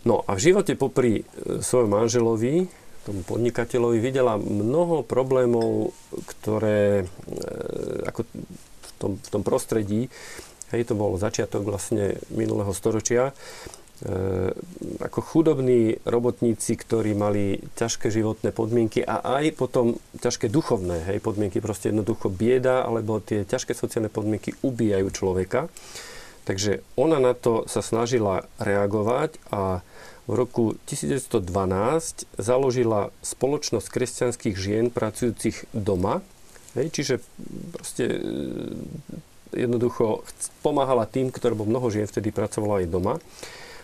No a v živote popri svojom manželovi, tomu podnikateľovi, videla mnoho problémov, ktoré ako v tom, v tom prostredí, hej, to bol začiatok vlastne minulého storočia, E, ako chudobní robotníci, ktorí mali ťažké životné podmienky a aj potom ťažké duchovné, hej, podmienky, proste jednoducho bieda alebo tie ťažké sociálne podmienky ubíjajú človeka. Takže ona na to sa snažila reagovať a v roku devätnásť dvanásť založila spoločnosť kresťanských žien pracujúcich doma, hej, čiže proste jednoducho pomáhala tým, ktoré bol mnoho žien vtedy pracovala aj doma.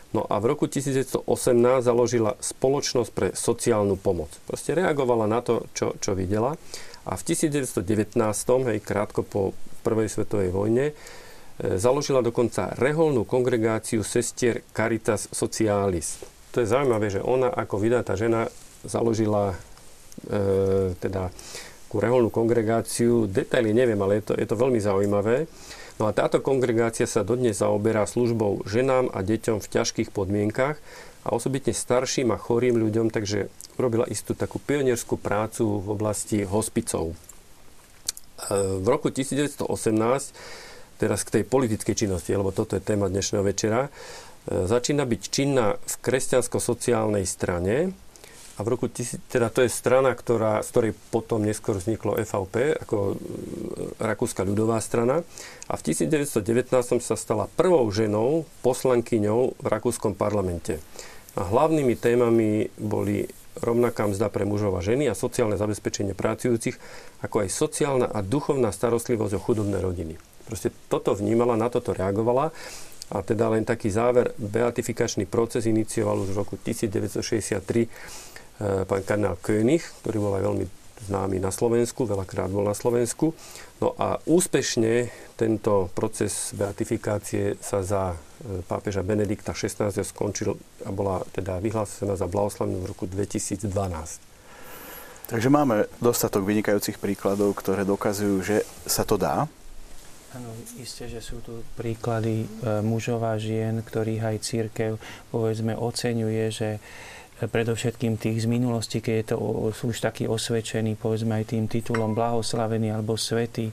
No a v roku devätnásť osemnásť založila Spoločnosť pre sociálnu pomoc. Proste reagovala na to, čo, čo videla. A v devätnásť devätnásť, hej, krátko po prvej svetovej vojne, e, založila dokonca reholnú kongregáciu sestier Caritas Socialis. To je zaujímavé, že ona ako vydatá žena založila e, teda ku reholnú kongregáciu. Detaily neviem, ale je to, je to veľmi zaujímavé. No a táto kongregácia sa dodnes zaoberá službou ženám a deťom v ťažkých podmienkach a osobitne starším a chorým ľuďom, takže urobila istú takú pionierskú prácu v oblasti hospicov. V roku devätnásť osemnásť, teraz k tej politickej činnosti, lebo toto je téma dnešného večera, začína byť činná v kresťansko-sociálnej strane. A v roku tisíc, teda to je strana, ktorá, z ktorej potom neskôr vzniklo ef vé pé, ako Rakúska ľudová strana. A v devätnásť devätnásť sa stala prvou ženou poslankyňou v rakúskom parlamente. A hlavnými témami boli rovnaká mzda pre mužov a ženy a sociálne zabezpečenie pracujúcich, ako aj sociálna a duchovná starostlivosť o chudobné rodiny. Proste toto vnímala, na toto reagovala. A teda len taký záver, beatifikačný proces inicioval už v roku devätnásť šesťdesiattri pán kardinál König, ktorý bol aj veľmi známy na Slovensku, veľakrát bol na Slovensku. No a úspešne tento proces beatifikácie sa za pápeža Benedikta šestnásteho skončil a bola teda vyhlásená za blahoslavnú v roku dvetisícdvanásť. Takže máme dostatok vynikajúcich príkladov, ktoré dokazujú, že sa to dá. Áno, isté, že sú tu príklady mužov a žien, ktorých aj cirkev, povedzme, oceňuje, že predovšetkým tých z minulosti, keď je to, sú už takí osvedčení, povedzme aj tým titulom blahoslavení alebo svätí.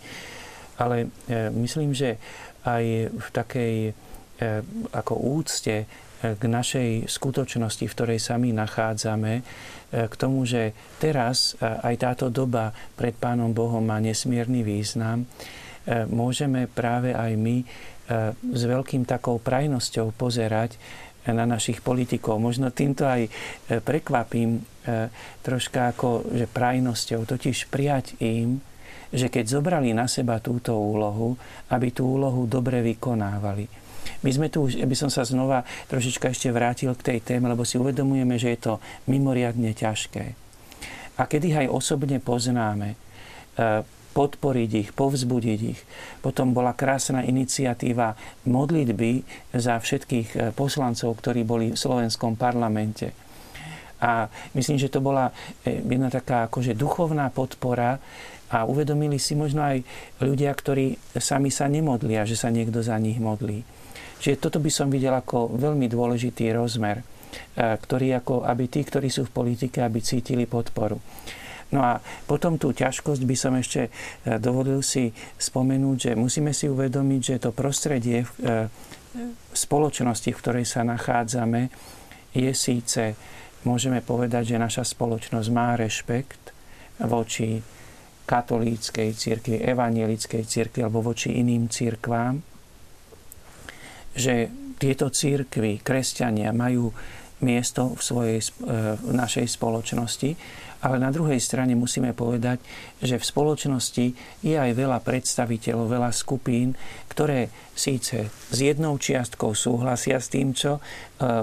Ale e, myslím, že aj v takej e, ako úcte e, k našej skutočnosti, v ktorej sami nachádzame, e, k tomu, že teraz e, aj táto doba pred Pánom Bohom má nesmierny význam, e, môžeme práve aj my e, s veľkým takou prajnosťou pozerať na našich politikov. Možno týmto aj prekvapím troška ako, že prajnosťou, totiž prijať im, že keď zobrali na seba túto úlohu, aby tú úlohu dobre vykonávali. My sme tu už, aby som sa znova trošička ešte vrátil k tej téme, lebo si uvedomujeme, že je to mimoriadne ťažké. A keď ich aj osobne poznáme, podporiť ich, povzbudiť ich. Potom bola krásna iniciatíva modlitby za všetkých poslancov, ktorí boli v slovenskom parlamente. A myslím, že to bola jedna taká akože duchovná podpora a uvedomili si možno aj ľudia, ktorí sami sa nemodlia, že sa niekto za nich modlí. Čiže toto by som videl ako veľmi dôležitý rozmer, ktorý ako, aby tí, ktorí sú v politike, aby cítili podporu. No a potom tú ťažkosť by som ešte dovolil si spomenúť, že musíme si uvedomiť, že to prostredie v spoločnosti, v ktorej sa nachádzame, je síce, môžeme povedať, že naša spoločnosť má rešpekt voči katolíckej cirkvi, evanjelickej cirkvi alebo voči iným cirkvám, že tieto cirkvi, kresťania, majú miesto v svojej, v našej spoločnosti. Ale na druhej strane musíme povedať, že v spoločnosti je aj veľa predstaviteľov, veľa skupín, ktoré síce s jednou čiastkou súhlasia s tým, čo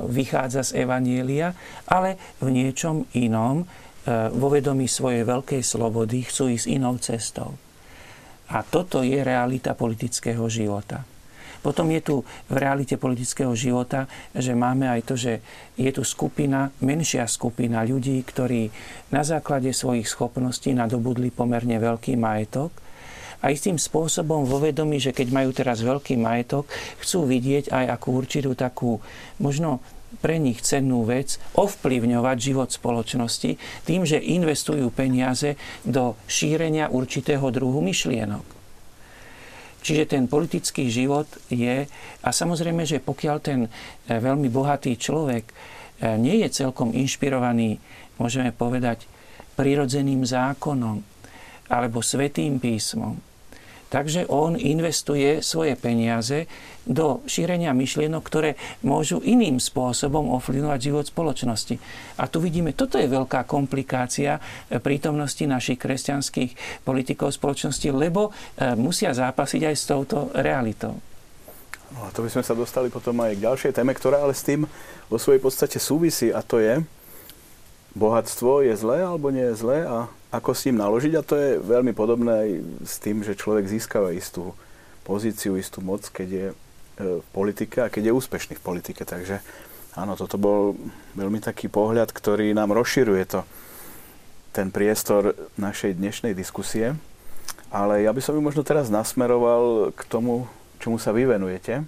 vychádza z evanjelia, ale v niečom inom, vo vedomí svojej veľkej slobody, chcú ísť inou cestou. A toto je realita politického života. Potom je tu v realite politického života, že máme aj to, že je tu skupina, menšia skupina ľudí, ktorí na základe svojich schopností nadobudli pomerne veľký majetok. A istým spôsobom vo vedomí, že keď majú teraz veľký majetok, chcú vidieť aj akú určitú takú možno pre nich cennú vec ovplyvňovať život spoločnosti tým, že investujú peniaze do šírenia určitého druhu myšlienok. Čiže ten politický život je, a samozrejme, že pokiaľ ten veľmi bohatý človek nie je celkom inšpirovaný, môžeme povedať, prirodzeným zákonom alebo svätým písmom, takže on investuje svoje peniaze do šírenia myšlienok, ktoré môžu iným spôsobom ovplyvňovať život spoločnosti. A tu vidíme, toto je veľká komplikácia prítomnosti našich kresťanských politikov spoločnosti, lebo musia zápasiť aj s touto realitou. No a to by sme sa dostali potom aj k ďalšej téme, ktorá ale s tým vo svojej podstate súvisí, a to je bohatstvo je zlé alebo nie je zlé a ako s ním naložiť. A to je veľmi podobné aj s tým, že človek získava istú pozíciu, istú moc, keď je v politike a keď je úspešný v politike. Takže áno, toto bol veľmi taký pohľad, ktorý nám rozširuje to, ten priestor našej dnešnej diskusie. Ale ja by som ju možno teraz nasmeroval k tomu, čomu sa vy venujete,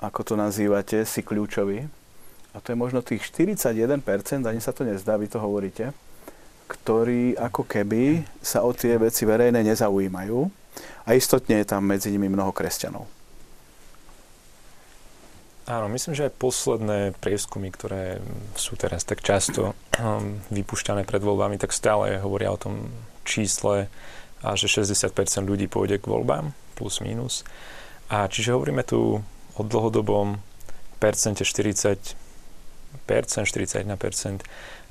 ako to nazývate, si kľúčovi. A to je možno tých štyridsaťjeden percent, ani sa to nezdá, vy to hovoríte, ktorí ako keby sa o tie veci verejné nezaujímajú. A istotne je tam medzi nimi mnoho kresťanov. Áno, myslím, že aj posledné prieskumy, ktoré sú teraz tak často vypúšťané pred voľbami, tak stále hovoria o tom čísle, a že šesťdesiat percent ľudí pôjde k voľbám, plus mínus. A čiže hovoríme tu o dlhodobom percente štyridsať percent, štyridsaťjeden percent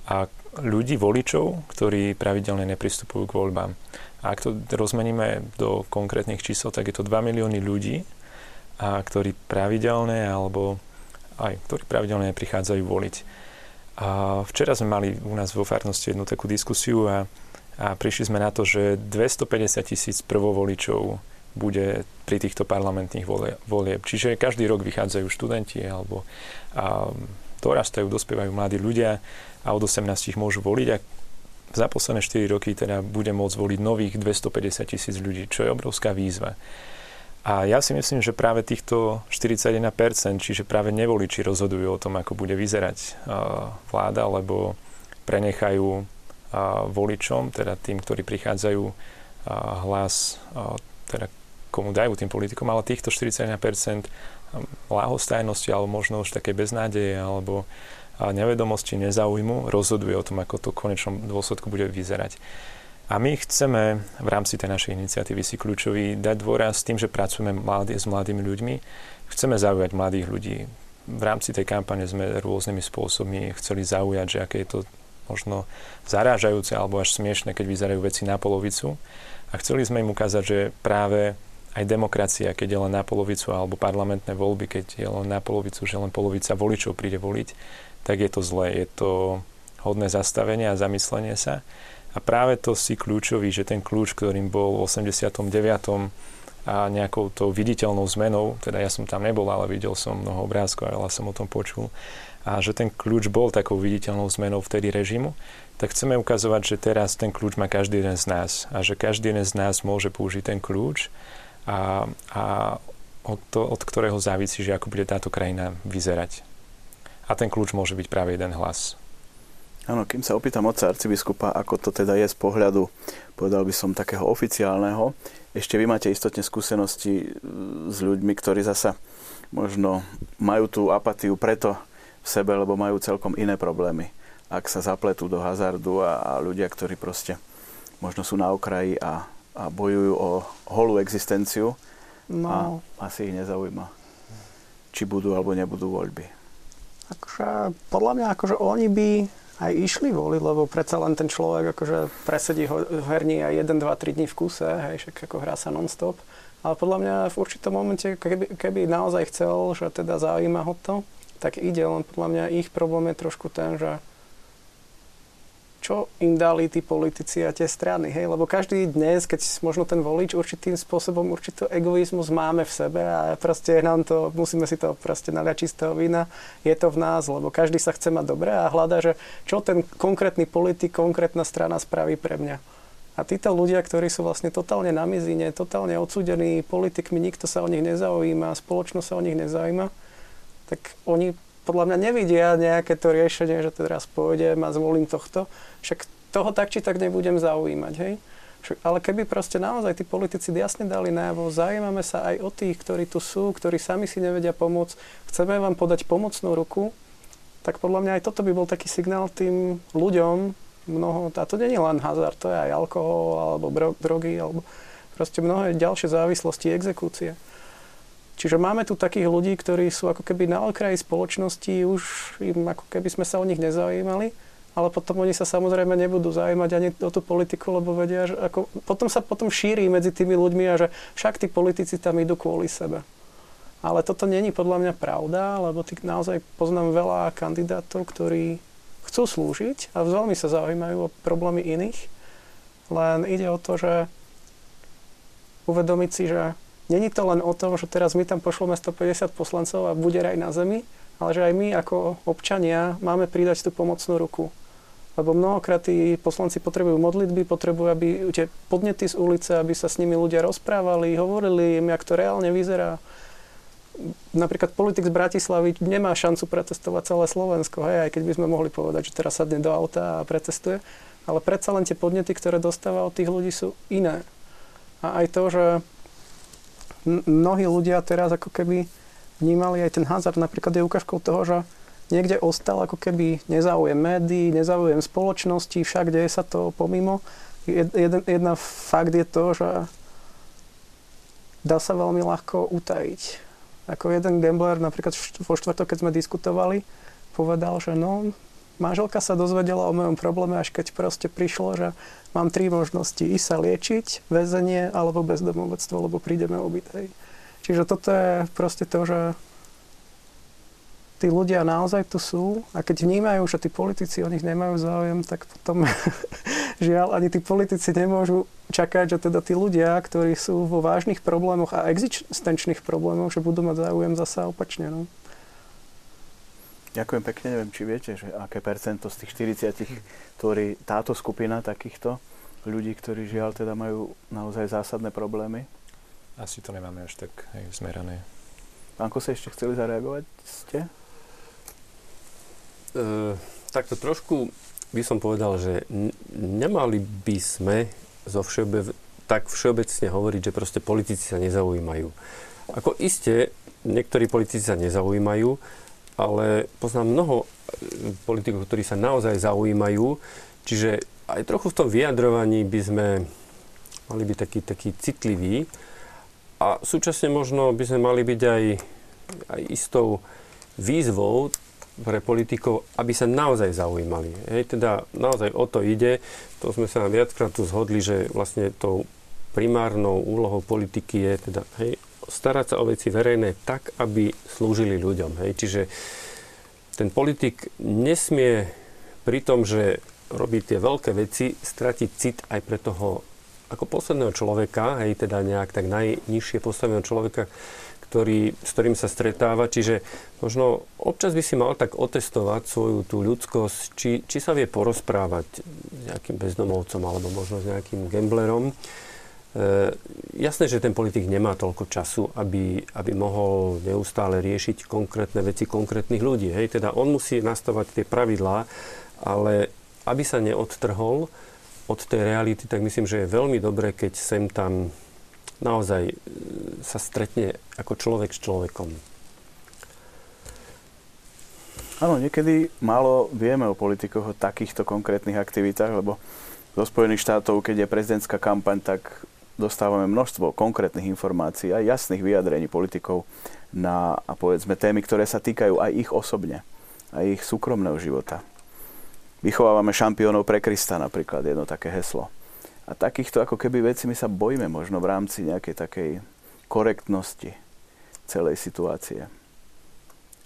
a ľudí, voličov, ktorí pravidelne nepristupujú k voľbám. A ak to rozmeníme do konkrétnych čísel, tak je to dva milióny ľudí, a ktorí pravidelne alebo aj ktorí pravidelne neprichádzajú voliť. A včera sme mali u nás vo farnosti jednu takú diskusiu a, a prišli sme na to, že dvestopäťdesiat tisíc prvovoličov bude pri týchto parlamentných volieb. Čiže každý rok vychádzajú študenti alebo a, dorastajú, dospievajú mladí ľudia a od osemnástich ich môžu voliť a za posledné štyri roky teda bude môcť voliť nových dvestopäťdesiat tisíc ľudí, čo je obrovská výzva. A ja si myslím, že práve týchto štyridsaťjeden percent, čiže práve nevoliči rozhodujú o tom, ako bude vyzerať vláda, lebo prenechajú voličom, teda tým, ktorí prichádzajú hlas, teda komu dajú tým politikom, ale týchto štyridsaťjeden percent ľahostajnosti alebo možno už také beznádeje alebo nevedomosti, nezáujmu rozhoduje o tom, ako to v konečnom dôsledku bude vyzerať. A my chceme v rámci tej našej iniciatívy Si kľúčovi dať dôraz tým, že pracujeme mladí, s mladými ľuďmi. Chceme zaujať mladých ľudí. V rámci tej kampane sme rôznymi spôsobmi chceli zaujať, že aké je to možno zarážajúce alebo až smiešne, keď vyzerajú veci na polovicu. A chceli sme im ukázať, že práve aj demokracia, keď je len na polovicu, alebo parlamentné voľby, keď je len na polovicu, že len polovica voličov príde voliť, tak je to zlé. Je to hodné zastavenie a zamyslenie sa. A práve to Si kľúčovi, že ten kľúč, ktorým bol v osemdesiatom deviatom a nejakou tou viditeľnou zmenou, teda ja som tam nebol, ale videl som mnoho obrázkov a veľa som o tom počul, a že ten kľúč bol takou viditeľnou zmenou vtedy režimu, tak chceme ukazovať, že teraz ten kľúč má každý jeden z nás a že každý jeden z nás môže použiť ten kľúč, a, a od, to, od ktorého závisí, že ako bude táto krajina vyzerať. A ten kľúč môže byť práve jeden hlas. Áno, kým sa opýtam otca arcibiskupa, ako to teda je z pohľadu, povedal by som, takého oficiálneho, ešte vy máte istotne skúsenosti s ľuďmi, ktorí zasa možno majú tú apatiu preto v sebe, lebo majú celkom iné problémy. Ak sa zapletú do hazardu a, a ľudia, ktorí proste možno sú na okraji a a bojujú o holú existenciu, no. A asi ich nezaujíma, či budú alebo nebudú voľby. Akože, podľa mňa, akože oni by aj išli voliť, lebo predsa len ten človek akože presedí ho, herní aj jeden, dva, tri dní v kúse, hej, však ako hrá sa non-stop. Ale podľa mňa v určitom momente, keby, keby naozaj chcel, že teda zaujíma ho to, tak ide, len podľa mňa ich problém je trošku ten, že čo im dali tí politici a tie strany, hej? Lebo každý dnes, keď možno ten volič určitým spôsobom, určitý egoizmus máme v sebe a proste nám to, musíme si to proste naliať čistého vína, je to v nás, lebo každý sa chce mať dobre a hľadá, že čo ten konkrétny politik, konkrétna strana spraví pre mňa. A títo ľudia, ktorí sú vlastne totálne na mizine, totálne odsúdení politikmi, nikto sa o nich nezaujíma, spoločnosť sa o nich nezaujíma, tak oni podľa mňa nevidia nejaké to riešenie, že teraz pôjdem a zvolím tohto. Však toho tak či tak nebudem zaujímať, hej? Však, ale keby proste naozaj tí politici jasne dali najavo, zaujímame sa aj o tých, ktorí tu sú, ktorí sami si nevedia pomôcť, chceme vám podať pomocnú ruku, tak podľa mňa aj toto by bol taký signál tým ľuďom mnoho, a to nie je len hazard, to je aj alkohol, alebo drogy, alebo proste mnohé ďalšie závislosti, exekúcie. Čiže máme tu takých ľudí, ktorí sú ako keby na okraji spoločnosti, už im ako keby sme sa o nich nezaujímali, ale potom oni sa samozrejme nebudú zaujímať ani o tú politiku, lebo vedia, že ako, potom sa potom šíri medzi tými ľuďmi a že však tí politici tam idú kvôli sebe. Ale toto nie je podľa mňa pravda, lebo tých naozaj poznám veľa kandidátov, ktorí chcú slúžiť a veľmi sa zaujímajú o problémy iných, len ide o to, že uvedomiť si, že není to len o tom, že teraz my tam pošleme stopäťdesiat poslancov a bude raj na zemi, ale že aj my ako občania máme pridať tú pomocnú ruku. Lebo mnohokrát tí poslanci potrebujú modlitby, potrebujú, aby tie podnety z ulice, aby sa s nimi ľudia rozprávali, hovorili im, jak to reálne vyzerá. Napríklad politik z Bratislavy nemá šancu pretestovať celé Slovensko, hej, aj keď by sme mohli povedať, že teraz sadne do auta a pretestuje. Ale predsa len tie podnety, ktoré dostáva od tých ľudí, sú iné. A aj to, že mnohí ľudia teraz ako keby vnímali aj ten hazard, napríklad je ukážkou toho, že niekde ostal ako keby nezáujem médií, nezáujem spoločnosti, však deje sa to pomimo. Jeden, jedna fakt je to, že dá sa veľmi ľahko utajiť. Ako jeden gambler napríklad vo štvrtok, keď sme diskutovali, povedal, že no, manželka sa dozvedela o mojom probléme, až keď proste prišlo, že mám tri možnosti. Ísť sa liečiť, väzenie alebo bezdomovectvo, lebo prídeme obytej. Čiže toto je proste to, že tí ľudia naozaj tu sú a keď vnímajú, že tí politici o nich nemajú záujem, tak potom žiaľ ani tí politici nemôžu čakať, že teda tí ľudia, ktorí sú vo vážnych problémoch a existenčných problémoch, že budú mať záujem zasa opačne. No. Ďakujem pekne, neviem, či viete, že aké percento z tých štyridsať, ktorí táto skupina takýchto ľudí, ktorí žiaľ teda majú naozaj zásadné problémy? Asi to nemáme až tak aj zmerané. Pán Kosej, ešte chceli zareagovať ste? E, takto trošku by som povedal, že nemali by sme zo všeobe, tak všeobecne hovoriť, že proste politici sa nezaujímajú. Ako iste, niektorí politici sa nezaujímajú, ale poznám mnoho politikov, ktorí sa naozaj zaujímajú. Čiže aj trochu v tom vyjadrovaní by sme mali byť taký, taký citlivý. A súčasne možno by sme mali byť aj, aj istou výzvou pre politikov, aby sa naozaj zaujímali. Hej, teda naozaj o to ide. To sme sa viackrát tu zhodli, že vlastne tou primárnou úlohou politiky je teda, hej, starať sa o veci verejné tak, aby slúžili ľuďom. Hej. Čiže ten politik nesmie pri tom, že robí tie veľké veci, stratiť cit aj pre toho ako posledného človeka, hej, teda nejak tak najnižšie posledného človeka, ktorý, s ktorým sa stretáva. Čiže možno občas by si mal tak otestovať svoju tú ľudskosť, či, či sa vie porozprávať s nejakým bezdomovcom alebo možno s nejakým gamblerom. E, jasné, že ten politik nemá toľko času, aby, aby mohol neustále riešiť konkrétne veci konkrétnych ľudí. Hej? Teda on musí nastavať tie pravidlá, ale aby sa neodtrhol od tej reality, tak myslím, že je veľmi dobré, keď sem tam naozaj sa stretne ako človek s človekom. Áno, niekedy málo vieme o politikoch, o takýchto konkrétnych aktivitách, lebo zo Spojených štátov, keď je prezidentská kampaň, tak dostávame množstvo konkrétnych informácií a jasných vyjadrení politikov na, a povedzme, témy, ktoré sa týkajú aj ich osobne. a ich súkromného života. Vychovávame šampiónov pre Krista, napríklad, jedno také heslo. A takýchto ako keby vecí my sa bojíme možno v rámci nejakej takej korektnosti celej situácie.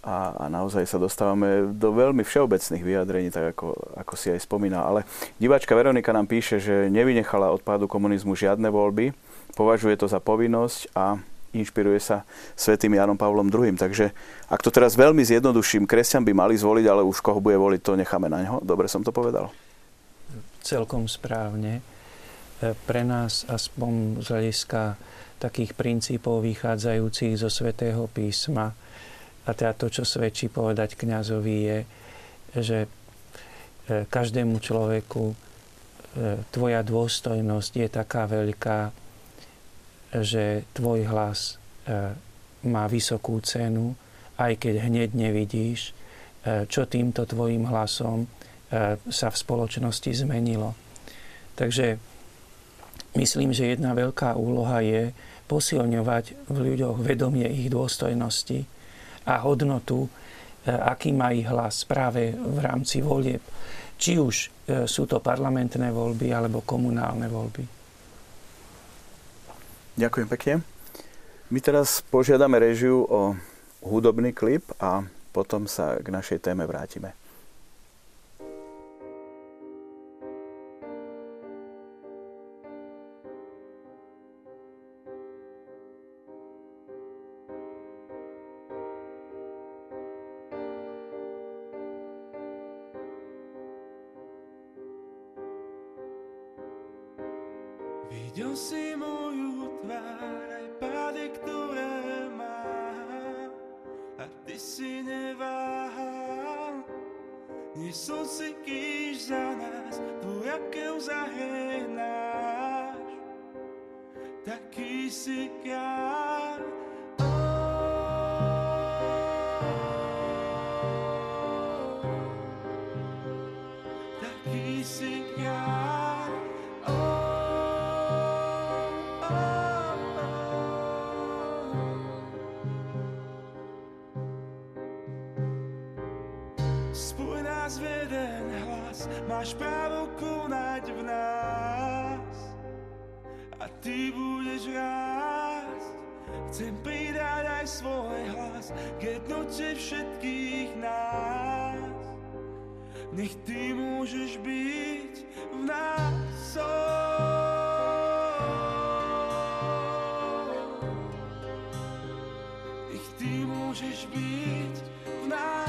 A, a naozaj sa dostávame do veľmi všeobecných vyjadrení, tak ako, ako si aj spomínal. Ale diváčka Veronika nám píše, že nevynechala od pádu komunizmu žiadne voľby, považuje to za povinnosť a inšpiruje sa svätým Jánom Pavlom druhým. Takže ak to teraz veľmi zjednoduším, kresťan by mali zvoliť, ale už koho bude voliť, to necháme na neho. Dobre som to povedal? Celkom správne. Pre nás, aspoň z hľadiska takých princípov vychádzajúcich zo Svätého písma, a teda to, čo svedčí povedať kňazovi, je, že každému človeku tvoja dôstojnosť je taká veľká, že tvoj hlas má vysokú cenu, aj keď hneď nevidíš, čo týmto tvojim hlasom sa v spoločnosti zmenilo. Takže myslím, že jedna veľká úloha je posilňovať v ľuďoch vedomie ich dôstojnosti a hodnotu, aký má ich hlas práve v rámci volieb. Či už sú to parlamentné voľby, alebo komunálne voľby. Ďakujem pekne. My teraz požiadame režiu o hudobný klip a potom sa k našej téme vrátime. Videl si moju tvár, aj pády, ktoré mám, a ty si neváhal. Nesol si kýž za nás, tvoja krv zahrej náš, taký si kár. Taký si kár. Máš právo konať v nás a ty budeš rásť. Chcem pridať aj svoj hlas k jednote všetkých nás. Nech ty môžeš byť v nás. Nech ty môžeš byť v nás.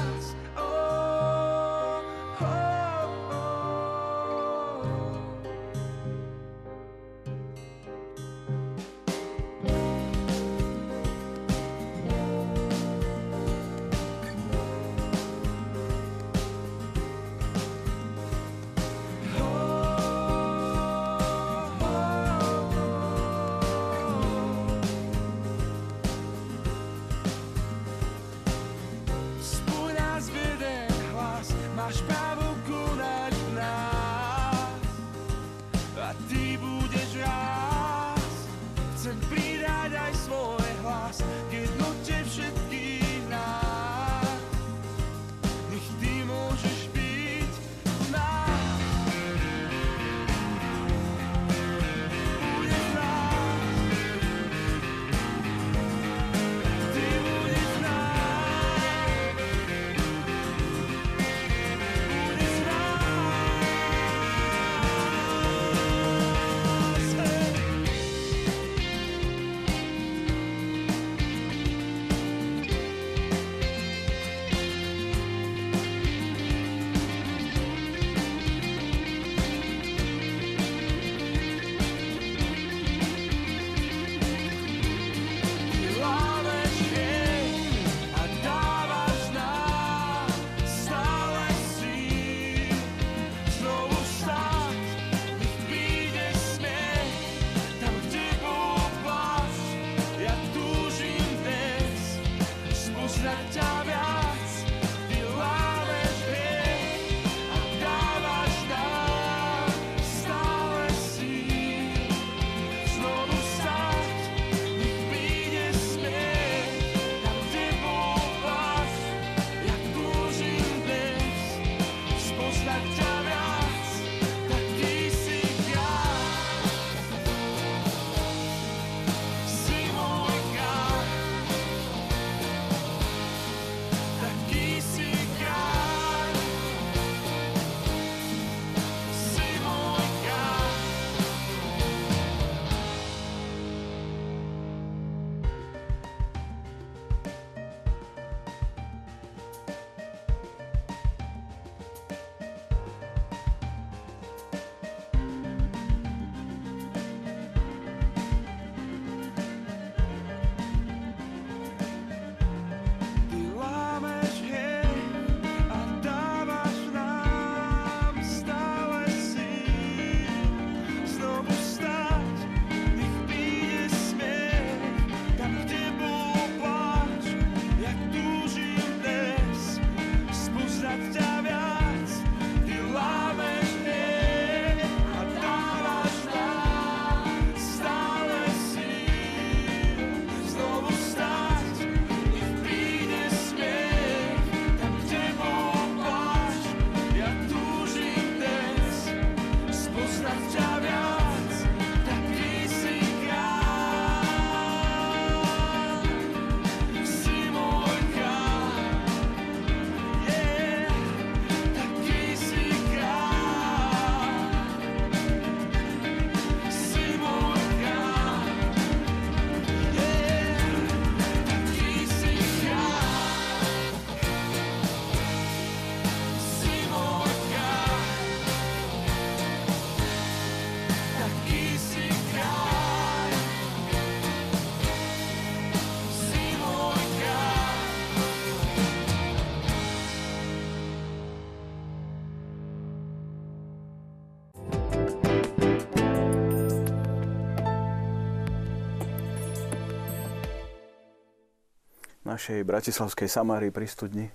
našej bratislavskej Samárii pri studni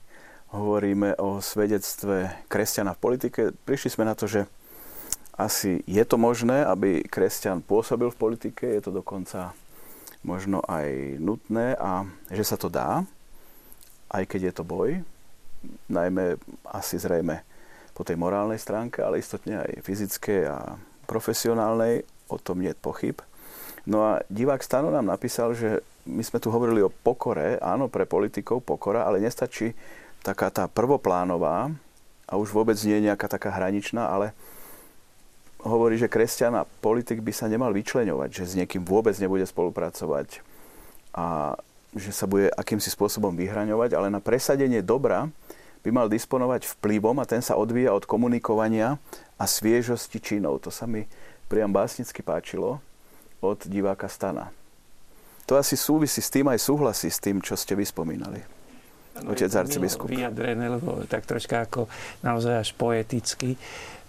hovoríme o svedectve kresťana v politike. Prišli sme na to, že asi je to možné, aby kresťan pôsobil v politike, je to dokonca možno aj nutné a že sa to dá, aj keď je to boj, najmä asi zrejme po tej morálnej stránke, ale istotne aj fyzické a profesionálnej, o tom nie je pochyb. No a divák Stano nám napísal, že my sme tu hovorili o pokore, áno, pre politikov pokora, ale nestačí taká tá prvoplánová a už vôbec nie je nejaká taká hraničná, ale hovorí, že kresťan a politik by sa nemal vyčleňovať, že s niekým vôbec nebude spolupracovať a že sa bude akýmsi spôsobom vyhraňovať, ale na presadenie dobra by mal disponovať vplyvom a ten sa odvíja od komunikovania a sviežosti činov. To sa mi priam básnicky páčilo od diváka Stana. To asi súvisí s tým, aj súhlasí s tým, čo ste vyspomínali. Otec arcibiskup. Vyjadrené, lebo tak troška ako naozaj až poeticky.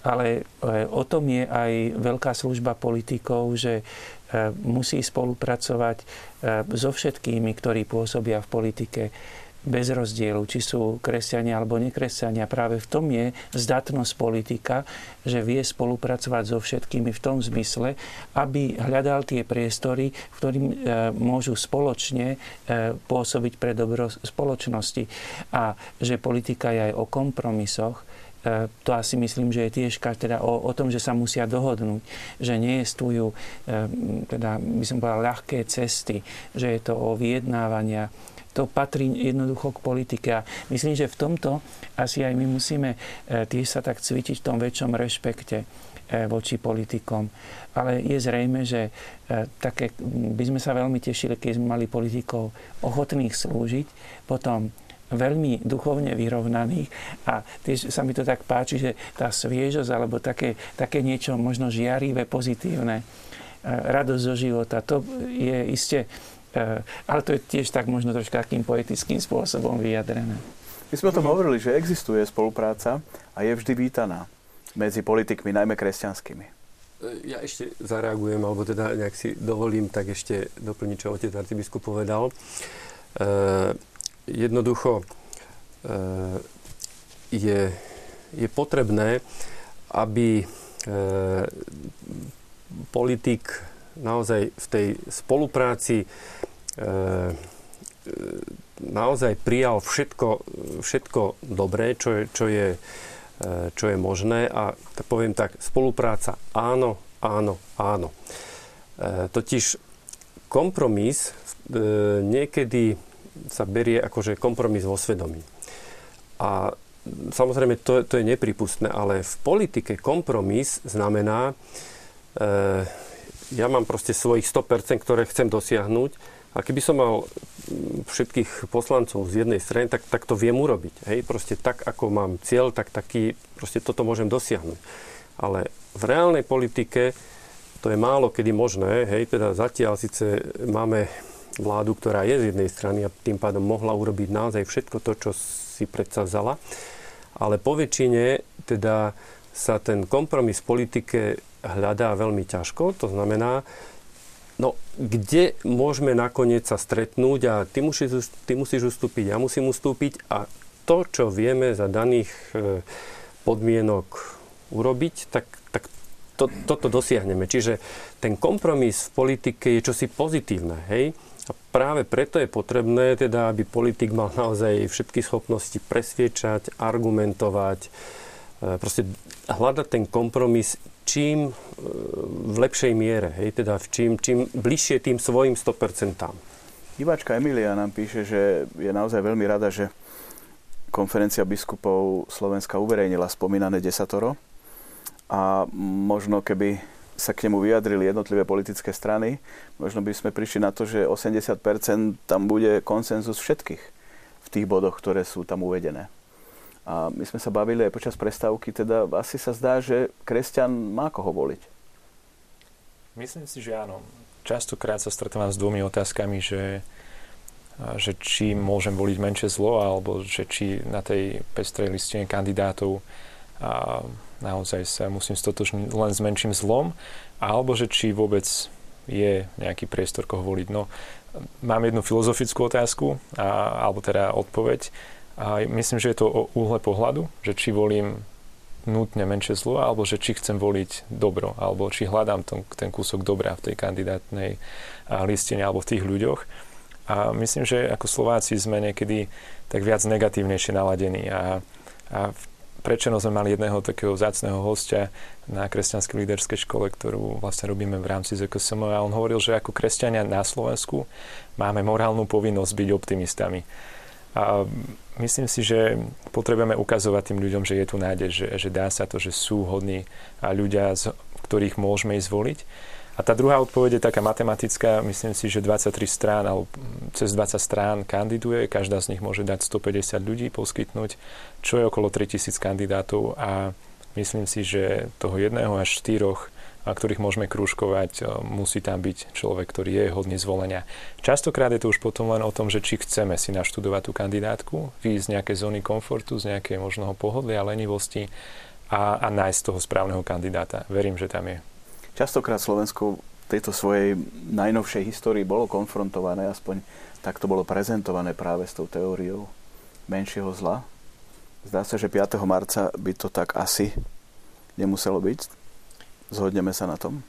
Ale o tom je aj veľká služba politikov, že musí spolupracovať so všetkými, ktorí pôsobia v politike bez rozdielu, či sú kresťania alebo nekresťania. Práve v tom je zdatnosť politika, že vie spolupracovať so všetkými v tom zmysle, aby hľadal tie priestory, v ktorým môžu spoločne pôsobiť pre dobro spoločnosti. A že politika je aj o kompromisoch. To asi myslím, že je tiež teda o, o tom, že sa musia dohodnúť, že neestujú teda, by som povedal, ľahké cesty, že je to o vyjednávania. To patrí jednoducho k politike. A myslím, že v tomto asi aj my musíme tiež sa tak cvičiť v tom väčšom rešpekte voči politikom. Ale je zrejme, že také, by sme sa veľmi tešili, keď sme mali politikov ochotných slúžiť, potom veľmi duchovne vyrovnaných a tiež sa mi to tak páči, že tá sviežosť alebo také, také niečo možno žiarivé, pozitívne, radosť zo života, to je iste, ale to je tiež tak možno troška takým poetickým spôsobom vyjadrené. My sme o tom hovorili, že existuje spolupráca a je vždy vítaná medzi politikmi, najmä kresťanskými. Ja ešte zareagujem, alebo teda nejak si dovolím, tak ešte doplniť, čo otec arcibiskup povedal. Jednoducho je, je potrebné, aby politik naozaj v tej spolupráci naozaj prijal všetko, všetko dobré, čo je, čo je, čo je možné. A poviem tak, spolupráca áno, áno, áno. Totiž kompromis niekedy sa berie akože kompromis vo svedomí. A samozrejme, to, to je nepripustné, ale v politike kompromis znamená, e, ja mám proste svojich sto percent, ktoré chcem dosiahnuť, a keby som mal všetkých poslancov z jednej strany, tak, tak to viem urobiť. Hej? Proste tak, ako mám cieľ, tak taký, proste toto môžem dosiahnuť. Ale v reálnej politike to je málo kedy možné, hej? Teda zatiaľ síce máme vládu, ktorá je z jednej strany a tým pádom mohla urobiť naozaj všetko to, čo si predsa vzala. Ale po väčšine teda sa ten kompromis v politike hľadá veľmi ťažko. To znamená, no kde môžeme nakoniec sa stretnúť a ty musíš, ty musíš ustúpiť, ja musím ustúpiť a to, čo vieme za daných podmienok urobiť, tak, tak to, toto dosiahneme. Čiže ten kompromis v politike je čosi pozitívne, hej? A práve preto je potrebné, teda, aby politik mal naozaj všetky schopnosti presviečať, argumentovať, proste hľadať ten kompromis čím v lepšej miere, hej, teda v čím, čím bližšie tým svojim sto percent. Diváčka Emília nám píše, že je naozaj veľmi rada, že Konferencia biskupov Slovenska uverejnila spomínané desatoro a možno keby sa k nemu vyjadrili jednotlivé politické strany, možno by sme prišli na to, že osemdesiat percent tam bude konsenzus všetkých v tých bodoch, ktoré sú tam uvedené. A my sme sa bavili aj počas prestávky, teda asi sa zdá, že kresťan má koho voliť. Myslím si, že áno. Častokrát sa stretávam s dvomi otázkami, že, že či môžem voliť menšie zlo, alebo že či na tej pestrej listine kandidátov a naozaj sa musím stotožniť len s menším zlom, alebo že či vôbec je nejaký priestor, koho voliť. No, mám jednu filozofickú otázku, a, alebo teda odpoveď. A myslím, že je to o úhle pohľadu, že či volím nutne menšie zlo, alebo že či chcem voliť dobro, alebo či hľadám ten, ten kúsok dobra v tej kandidátnej listine alebo v tých ľuďoch. A myslím, že ako Slováci sme niekedy tak viac negatívnejšie naladení. A, a prečo sme mali jedného takého vzácneho hostia na kresťanskej líderskej škole, ktorú vlastne robíme v rámci zet ká es em, a on hovoril, že ako kresťania na Slovensku máme morálnu povinnosť byť optimistami. A myslím si, že potrebujeme ukazovať tým ľuďom, že je tu nádej, že, že dá sa to, že sú hodní ľudia, z ktorých môžeme ísť voliť. A tá druhá odpoveď je taká matematická. Myslím si, že dvadsaťtri strán, alebo cez dvadsať strán kandiduje. Každá z nich môže dať stopäťdesiat ľudí, poskytnúť, čo je okolo tritisíc kandidátov. A myslím si, že toho jedného až štyroch, ktorých môžeme krúžkovať, musí tam byť človek, ktorý je hodný zvolenia. Častokrát je to už potom len o tom, že či chceme si naštudovať tú kandidátku, vyjsť z nejakej zóny komfortu, z nejakej možného pohodlia, lenivosti a, a nájsť toho správneho kandidáta. Verím, že tam je. Častokrát Slovensko v tejto svojej najnovšej histórii bolo konfrontované, aspoň tak to bolo prezentované práve s tou teóriou menšieho zla. Zdá sa, že piateho marca by to tak asi nemuselo byť. Zhodneme sa na tom?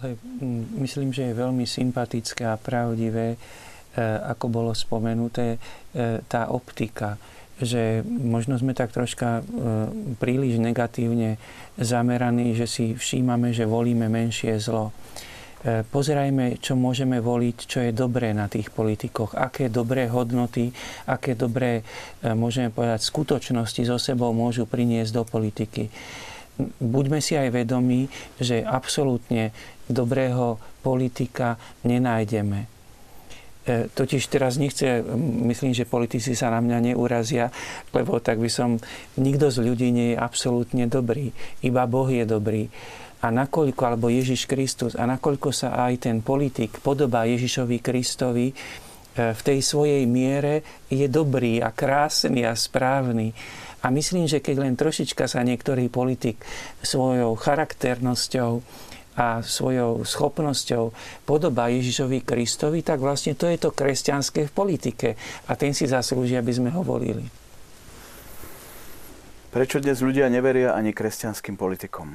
Ale myslím, že je veľmi sympatické a pravdivé, ako bolo spomenuté, tá optika, že možno sme tak troška e, príliš negatívne zameraní, že si všímame, že volíme menšie zlo. E, pozerajme, čo môžeme voliť, čo je dobré na tých politikoch, aké dobré hodnoty, aké dobré, e, môžeme povedať, skutočnosti so sebou môžu priniesť do politiky. Buďme si aj vedomí, že absolútne dobrého politika nenájdeme. Totiž teraz nechce, myslím, že politici sa na mňa neurazia, lebo tak by som, nikto z ľudí nie je absolútne dobrý. Iba Boh je dobrý. A nakoľko, alebo Ježiš Kristus, a nakoľko sa aj ten politik podobá Ježišovi Kristovi, v tej svojej miere je dobrý a krásny a správny. A myslím, že keď len trošička sa niektorý politik svojou charakternosťou a svojou schopnosťou podoba Ježišovi Kristovi, tak vlastne to je to kresťanské v politike. A ten si zaslúži, aby sme ho volili. Prečo dnes ľudia neveria ani kresťanským politikom?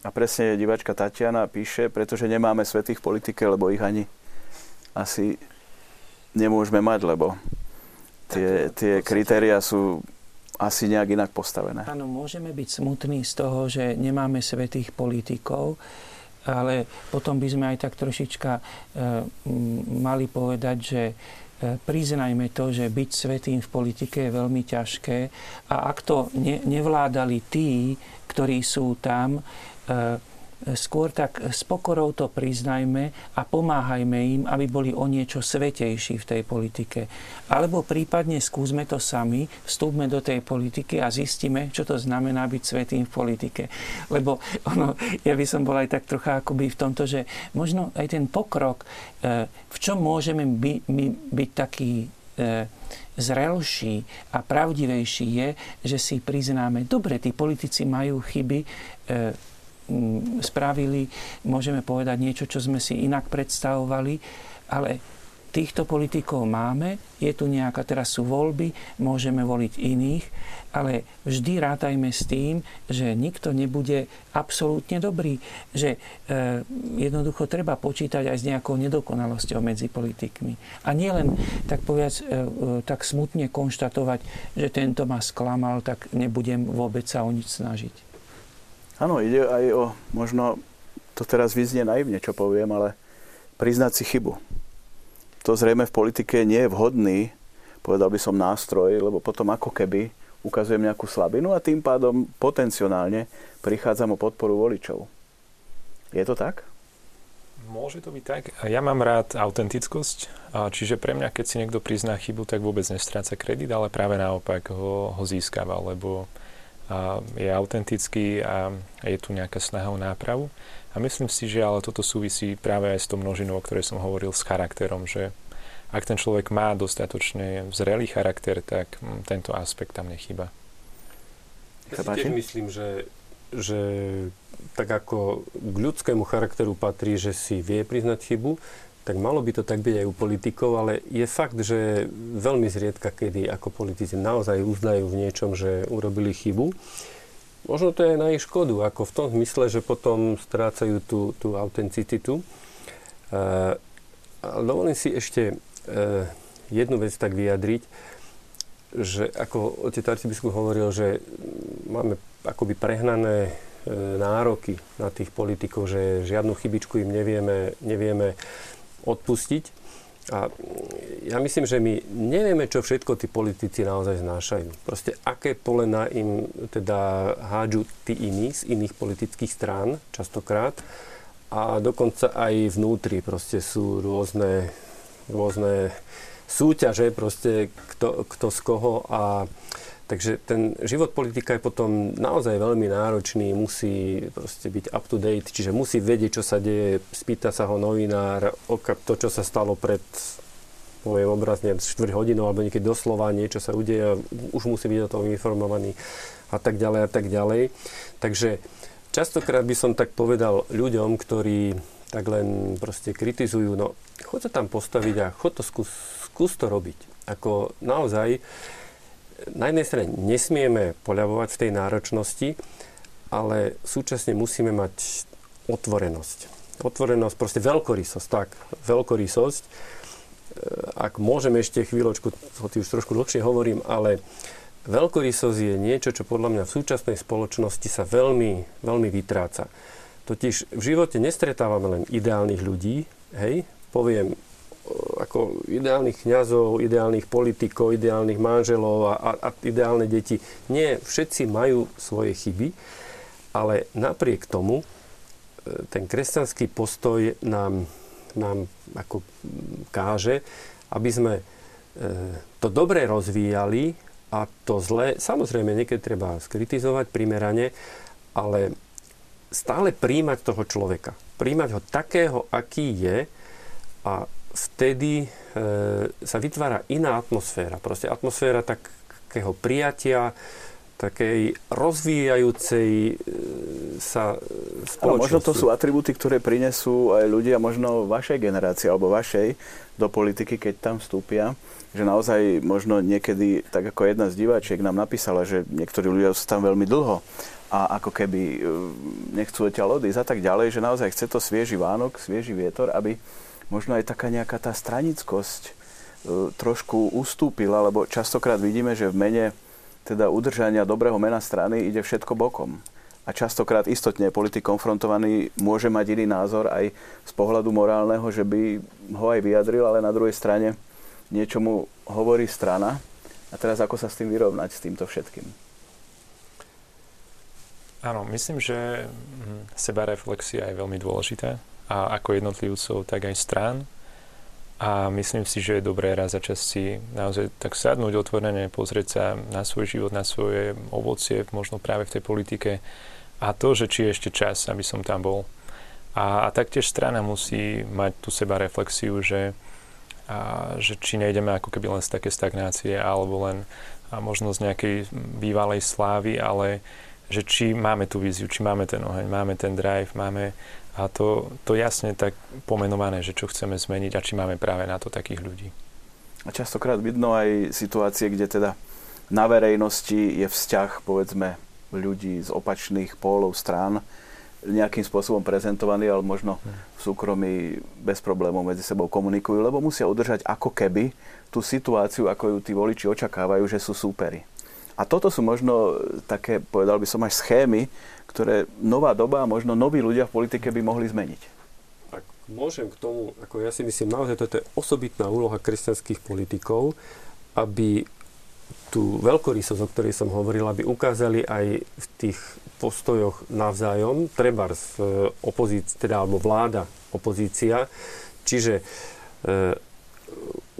A presne diváčka Tatiana píše, pretože nemáme svätých v politike, lebo ich ani asi nemôžeme mať, lebo tie, tie kritériá sú asi nejak inak postavené. Áno, môžeme byť smutní z toho, že nemáme svätých politikov, ale potom by sme aj tak trošička e, mali povedať, že e, priznajme to, že byť svätým v politike je veľmi ťažké, a ak to ne, nevládali tí, ktorí sú tam, e, skôr tak s pokorou to priznajme a pomáhajme im, aby boli o niečo svetejší v tej politike. Alebo prípadne skúsme to sami, vstúpme do tej politiky a zistíme, čo to znamená byť svetým v politike. Lebo ono, ja by som bol aj tak trocha akoby v tomto, že možno aj ten pokrok, v čom môžeme by, by, byť taký zrelší a pravdivejší, je, že si priznáme, dobre, tí politici majú chyby, spravili, môžeme povedať niečo, čo sme si inak predstavovali, ale týchto politikov máme, je tu nejaká, teraz sú voľby, môžeme voliť iných, ale vždy rátajme s tým, že nikto nebude absolútne dobrý, že e, jednoducho treba počítať aj s nejakou nedokonalosťou medzi politikmi. A nielen tak povedať, e, tak smutne konštatovať, že tento ma sklamal, tak nebudem vôbec sa o nič snažiť. Áno, ide aj o, možno to teraz vyznie naivne, čo poviem, ale priznať si chybu. To zrejme v politike nie je vhodný, povedal by som, nástroj, lebo potom ako keby ukazujem nejakú slabinu a tým pádom potenciálne prichádzam o podporu voličov. Je to tak? Môže to byť tak. Ja mám rád autentickosť, čiže pre mňa, keď si niekto prizná chybu, tak vôbec nestráca kredit, ale práve naopak ho, ho získava, lebo a je autentický a je tu nejaká snaha o nápravu. A myslím si, že ale toto súvisí práve aj s tou množinou, o ktorej som hovoril, s charakterom, že ak ten človek má dostatočne zrelý charakter, tak tento aspekt tam nechýba. Ja si tiež myslím, že, že tak ako k ľudskému charakteru patrí, že si vie priznať chybu, tak malo by to tak byť aj u politikov, ale je fakt, že veľmi zriedka, kedy ako politici naozaj uznajú v niečom, že urobili chybu. Možno to je aj na ich škodu, ako v tom zmysle, že potom strácajú tú, tú autenticitu. E, dovolím si ešte e, jednu vec tak vyjadriť, že ako otec arcibiskup hovoril, že máme akoby prehnané e, nároky na tých politikov, že žiadnu chybičku im nevieme, nevieme odpustiť. A ja myslím, že my nevieme, čo všetko tí politici naozaj znášajú. Proste aké polena im teda hádžu tí iní z iných politických strán častokrát a dokonca aj vnútri proste sú rôzne, rôzne súťaže proste kto, kto z koho a takže ten život politika je potom naozaj veľmi náročný, musí proste byť up to date, čiže musí vedieť, čo sa deje, spýta sa ho novinár, to, čo sa stalo pred, poviem obrazne, štvrť hodinou, alebo niekedy doslova niečo sa udeje, už musí byť o tom informovaný a tak ďalej a tak ďalej. Takže častokrát by som tak povedal ľuďom, ktorí tak len proste kritizujú, no chod sa tam postaviť a chod to skús, skús to robiť. Ako naozaj na jednej strane nesmieme poľavovať v tej náročnosti, ale súčasne musíme mať otvorenosť. Otvorenosť, proste veľkorysosť, tak, veľkorysosť. Ak môžem ešte chvíľočku, hoci už trošku dlhšie hovorím, ale veľkorysosť je niečo, čo podľa mňa v súčasnej spoločnosti sa veľmi, veľmi vytráca. Totiž v živote nestretávame len ideálnych ľudí, hej, poviem, ako ideálnych kňazov, ideálnych politikov, ideálnych manželov a, a, a ideálne deti. Nie, všetci majú svoje chyby, ale napriek tomu ten kresťanský postoj nám, nám ako káže, aby sme to dobre rozvíjali a to zlé, samozrejme niekedy treba skritizovať primerane, ale stále príjmať toho človeka. Príjmať ho takého, aký je a vtedy e, sa vytvára iná atmosféra. Proste atmosféra takého prijatia, takej rozvíjajúcej e, sa spoločnosti. Ale možno to sú atribúty, ktoré prinesú aj ľudia, možno vašej generácie alebo vašej, do politiky, keď tam vstúpia. Že naozaj možno niekedy, tak ako jedna z diváčiek nám napísala, že niektorí ľudia sú tam veľmi dlho a ako keby nechcú odtiaľ odísť a tak ďalej, že naozaj chce to svieži vánok, svieži vietor, aby možno aj taká nejaká tá stranickosť trošku ustúpila, lebo častokrát vidíme, že v mene teda udržania dobrého mena strany ide všetko bokom. A častokrát istotne politik konfrontovaný môže mať iný názor aj z pohľadu morálneho, že by ho aj vyjadril, ale na druhej strane niečomu hovorí strana. A teraz ako sa s tým vyrovnať, s týmto všetkým? Áno, myslím, že sebareflexia je veľmi dôležitá. A ako jednotlivcov, tak aj strán. A myslím si, že je dobré raz za čas si naozaj tak sadnúť otvorene, pozrieť sa na svoj život, na svoje ovocie, možno práve v tej politike. A to, že či je ešte čas, aby som tam bol. A, a taktiež strana musí mať tú sebareflexiu, že, a, že či nejdeme ako keby len z také stagnácie, alebo len a možno z nejakej bývalej slávy, ale že či máme tú víziu, či máme ten oheň, máme ten drive, máme a to, to jasne tak pomenované, že čo chceme zmeniť a či máme práve na to takých ľudí. A častokrát vidno aj situácie, kde teda na verejnosti je vzťah, povedzme, ľudí z opačných pólov strán nejakým spôsobom prezentovaný, ale možno v súkromí bez problémov medzi sebou komunikujú, lebo musia udržať ako keby tú situáciu, ako ju tí voliči očakávajú, že sú súperi. A toto sú možno také, povedal by som, až schémy, ktoré nová doba a možno noví ľudia v politike by mohli zmeniť. Ak môžem k tomu, ako ja si myslím, naozaj toto je osobitná úloha kresťanských politikov, aby tú veľkorysosť, o ktorej som hovoril, aby ukázali aj v tých postojoch navzájom, trebárs opozícia, teda alebo vláda, opozícia. Čiže e,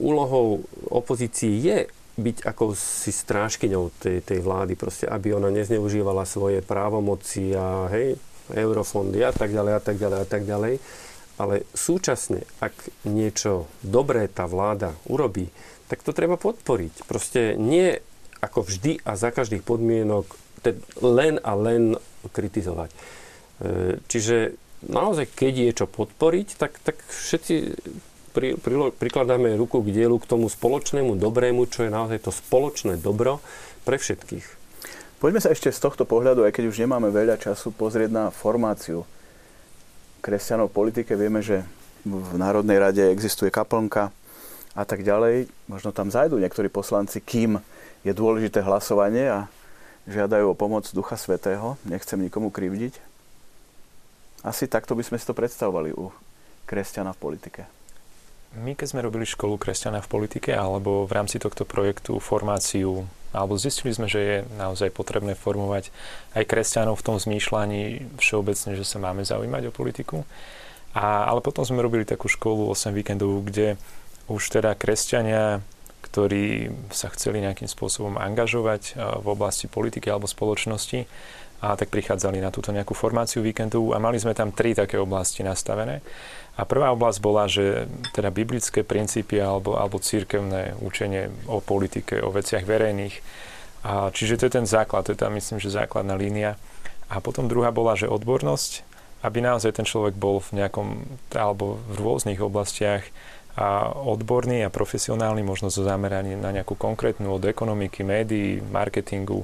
úlohou opozícii je byť ako si strážkyňou tej, tej vlády, proste, aby ona nezneužívala svoje právomoci a hej, eurofondy a tak ďalej a tak ďalej a tak ďalej. Ale súčasne, ak niečo dobré tá vláda urobí, tak to treba podporiť. Proste nie ako vždy a za každých podmienok len a len kritizovať. Čiže naozaj, keď je čo podporiť, tak, tak všetci pri, pri, prikladáme ruku k dielu, k tomu spoločnému dobrému, čo je naozaj to spoločné dobro pre všetkých. Poďme sa ešte z tohto pohľadu, aj keď už nemáme veľa času, pozrieť na formáciu kresťanov v politike. Vieme, že v Národnej rade existuje kaplnka a tak ďalej. Možno tam zajdu niektorí poslanci, kým je dôležité hlasovanie a žiadajú o pomoc Ducha Svätého. Nechcem nikomu krivdiť. Asi takto by sme si to predstavovali u kresťana v politike. My, keď sme robili školu kresťana v politike alebo v rámci tohto projektu formáciu, alebo zistili sme, že je naozaj potrebné formovať aj kresťanov v tom zmýšľaní všeobecne, že sa máme zaujímať o politiku. A, ale potom sme robili takú školu osem víkendovú, kde už teda kresťania, ktorí sa chceli nejakým spôsobom angažovať v oblasti politiky alebo spoločnosti, a tak prichádzali na túto nejakú formáciu víkendovú a mali sme tam tri také oblasti nastavené. A prvá oblasť bola, že teda biblické princípy alebo, alebo cirkevné učenie o politike, o veciach verejných. A čiže to je ten základ, to je tá, myslím, že základná línia. A potom druhá bola, že odbornosť, aby naozaj ten človek bol v nejakom, alebo v rôznych oblastiach a odborný a profesionálny, možno so zameraním na nejakú konkrétnu, od ekonomiky, médií, marketingu,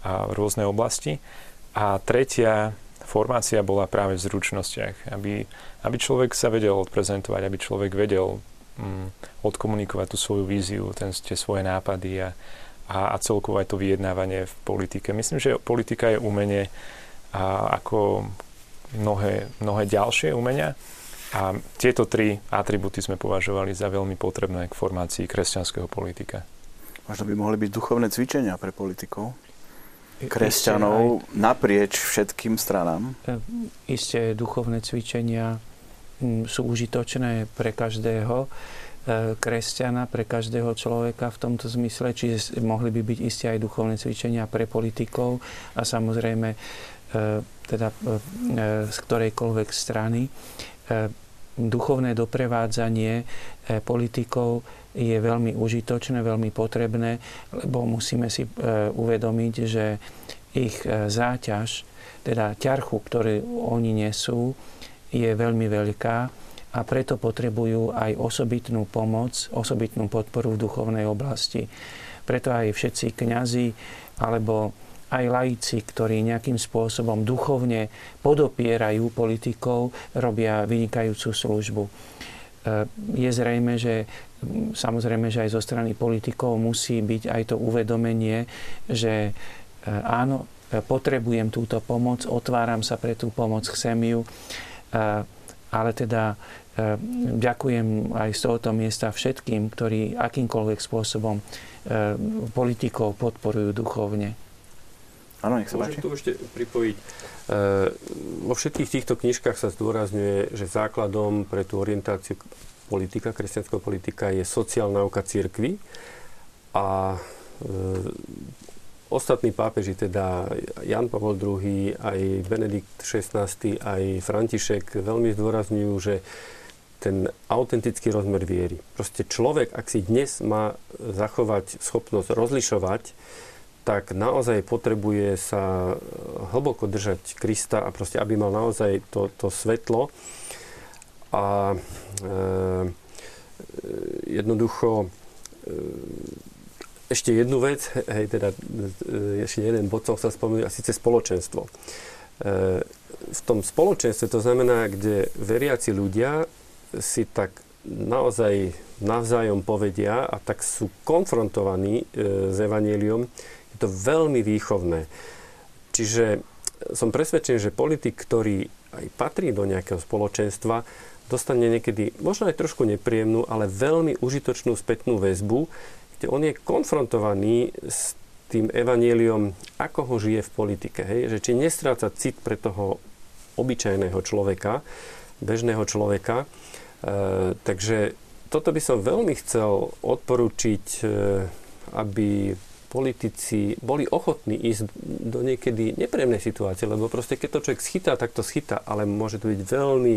a rôzne oblasti. A tretia formácia bola práve v zručnostiach, aby, aby človek sa vedel odprezentovať, aby človek vedel mm, odkomunikovať tú svoju víziu, ten, tie svoje nápady a, a, a celkovo aj to vyjednávanie v politike. Myslím, že politika je umenie a, ako mnohé, mnohé ďalšie umenia a tieto tri atributy sme považovali za veľmi potrebné k formácii kresťanského politika. Možno by mohli byť duchovné cvičenia pre politikov? Kresťanov naprieč všetkým stranám? Isté, duchovné cvičenia sú užitočné pre každého kresťana, pre každého človeka v tomto zmysle, čiže mohli by byť isté aj duchovné cvičenia pre politikov a samozrejme teda z ktorejkoľvek strany. Duchovné doprevádzanie politikov je veľmi užitočné, veľmi potrebné, lebo musíme si uvedomiť, že ich záťaž, teda ťarchu, ktorú oni nesú, je veľmi veľká a preto potrebujú aj osobitnú pomoc, osobitnú podporu v duchovnej oblasti. Preto aj všetci kňazi alebo aj laici, ktorí nejakým spôsobom duchovne podopierajú politikov, robia vynikajúcu službu. Je zrejme, že samozrejme, že aj zo strany politikov musí byť aj to uvedomenie, že áno, potrebujem túto pomoc, otváram sa pre tú pomoc, chcem ju, ale teda ďakujem aj z tohoto miesta všetkým, ktorí akýmkoľvek spôsobom politikov podporujú duchovne. Áno, nech sa páči. Môžem tu ešte pripojiť. E, vo všetkých týchto knižkách sa zdôrazňuje, že základom pre tú orientáciu politika, kresťanského politika je sociálna nauka cirkvi a e, ostatní pápeži, teda Ján Pavol druhý, aj Benedikt šestnásty, aj František veľmi zdôrazňujú, že ten autentický rozmer viery. Proste človek, ak si dnes má zachovať schopnosť rozlišovať, tak naozaj potrebuje sa hlboko držať Krista a proste, aby mal naozaj to, to svetlo. A e, jednoducho e, ešte jednu vec, hej, teda e, ešte jeden bod som chcel spomenúť, a síce spoločenstvo. E, v tom spoločenstve, to znamená, kde veriaci ľudia si tak naozaj navzájom povedia a tak sú konfrontovaní e, s evanjeliom, je to veľmi výchovné. Čiže som presvedčený, že politik, ktorý aj patrí do nejakého spoločenstva, dostane niekedy možno aj trošku nepríjemnú, ale veľmi užitočnú spätnú väzbu, kde on je konfrontovaný s tým evanjeliom, ako ho žije v politike. Hej? Že či nestráca cit pre toho obyčajného človeka, bežného človeka. E, takže toto by som veľmi chcel odporučiť, e, aby politici boli ochotní ísť do niekedy nepríjemnej situácie, lebo proste keď to človek schytá, tak to schytá, ale môže to byť veľmi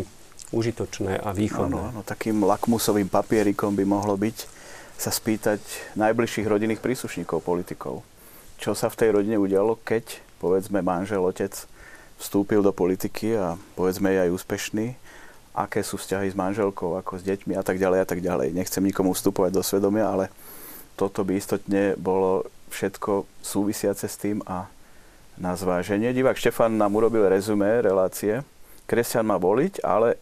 užitočné a výchovné. Áno, áno, takým lakmusovým papierikom by mohlo byť sa spýtať najbližších rodinných príslušníkov politikov. Čo sa v tej rodine udialo, keď, povedzme, manžel, otec v vstúpil do politiky a povedzme je aj úspešný, aké sú vzťahy s manželkou, ako s deťmi a tak ďalej a tak ďalej. Nechcem nikomu vstupovať do svedomia, ale toto by istotne bolo všetko súvisiace s tým a na zváženie. Divák Štefan nám urobil rezumé relácie. Kresťan má voliť, ale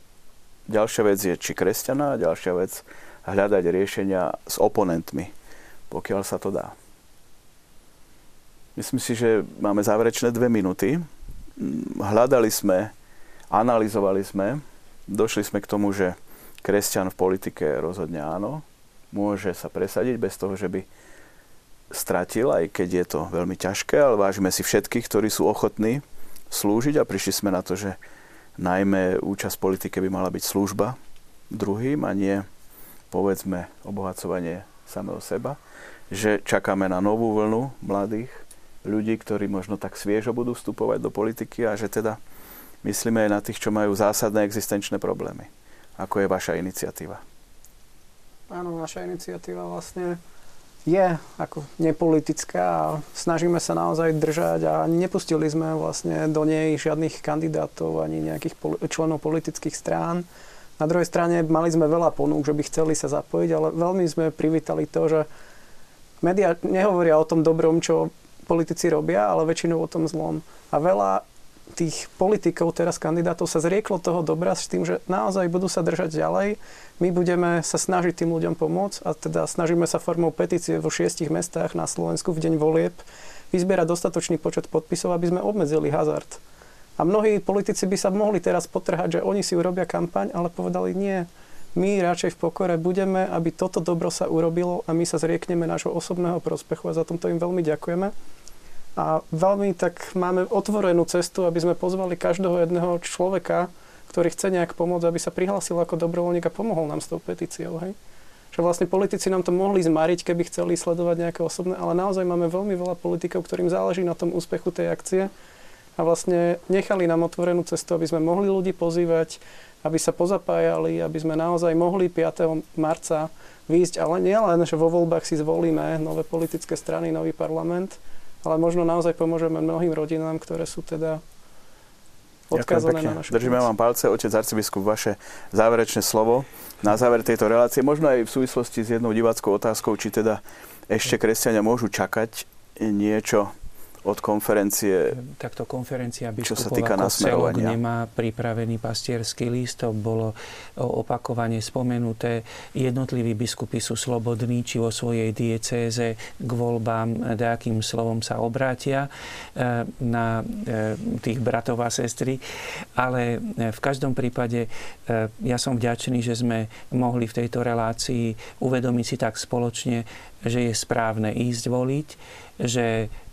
ďalšia vec je, či kresťana, a ďalšia vec hľadať riešenia s oponentmi, pokiaľ sa to dá. Myslím si, že máme záverečné dve minúty. Hľadali sme, analyzovali sme, došli sme k tomu, že kresťan v politike rozhodne áno. Môže sa presadiť bez toho, že by stratil, aj keď je to veľmi ťažké, ale vážime si všetkých, ktorí sú ochotní slúžiť a prišli sme na to, že najmä účasť v politike by mala byť služba druhým a nie, povedzme, obohacovanie samého seba. Že čakáme na novú vlnu mladých ľudí, ktorí možno tak sviežo budú vstupovať do politiky a že teda myslíme aj na tých, čo majú zásadné existenčné problémy. Ako je vaša iniciatíva? Áno, naša iniciatíva vlastne je ako nepolitická a snažíme sa naozaj držať a nepustili sme vlastne do nej žiadnych kandidátov ani nejakých členov politických strán. Na druhej strane mali sme veľa ponúk, že by chceli sa zapojiť, ale veľmi sme privítali to, že médiá nehovoria o tom dobrom, čo politici robia, ale väčšinou o tom zlom. A veľa tých politikov, teraz kandidátov, sa zrieklo toho dobra s tým, že naozaj budú sa držať ďalej. My budeme sa snažiť tým ľuďom pomôcť a teda snažíme sa formou petície vo šiestich mestách na Slovensku v deň volieb vyzbierať dostatočný počet podpisov, aby sme obmedzili hazard. A mnohí politici by sa mohli teraz potrhať, že oni si urobia kampaň, ale povedali nie. My radšej v pokore budeme, aby toto dobro sa urobilo a my sa zriekneme nášho osobného prospechu a za tomto im veľmi ďakujeme. A veľmi tak máme otvorenú cestu, aby sme pozvali každého jedného človeka, ktorý chce nejak pomôcť, aby sa prihlásil ako dobrovoľník a pomohol nám s tou petíciou. Hej? Že vlastne politici nám to mohli zmariť, keby chceli sledovať nejaké osobné, ale naozaj máme veľmi veľa politikov, ktorým záleží na tom úspechu tej akcie a vlastne nechali nám otvorenú cestu, aby sme mohli ľudí pozývať, aby sa pozapájali, aby sme naozaj mohli piateho marca výjsť, ale nielen, že vo voľbách si zvolíme nové politické strany, nový parlament, ale možno naozaj pomôžeme mnohým rodinám, ktoré sú teda odkázané na našu pomoc. Držíme vám palce, otec arcibiskup, vaše záverečné slovo na záver tejto relácie. Možno aj v súvislosti s jednou diváckou otázkou, či teda ešte kresťania môžu čakať niečo od konferencie. Takto konferencia biskupov ako celok nemá pripravený pastierský list, to bolo opakovane spomenuté. Jednotliví biskupy sú slobodní, či vo svojej diecéze k voľbám nejakým slovom sa obrátia na tých bratov a sestry. Ale v každom prípade ja som vďačný, že sme mohli v tejto relácii uvedomiť si tak spoločne, že je správne ísť voliť, že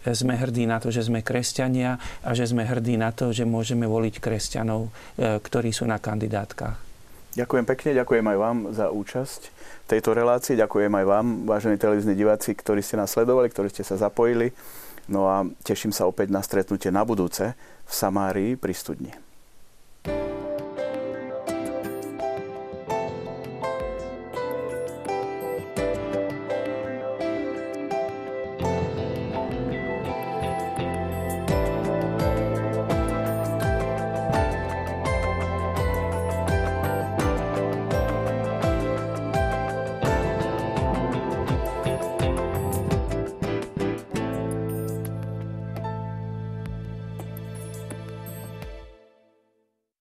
sme hrdí na to, že sme kresťania a že sme hrdí na to, že môžeme voliť kresťanov, ktorí sú na kandidátkach. Ďakujem pekne, ďakujem aj vám za účasť v tejto relácii. Ďakujem aj vám, vážení televízni diváci, ktorí ste nás sledovali, ktorí ste sa zapojili. No a teším sa opäť na stretnutie na budúce v Samárii pri studni.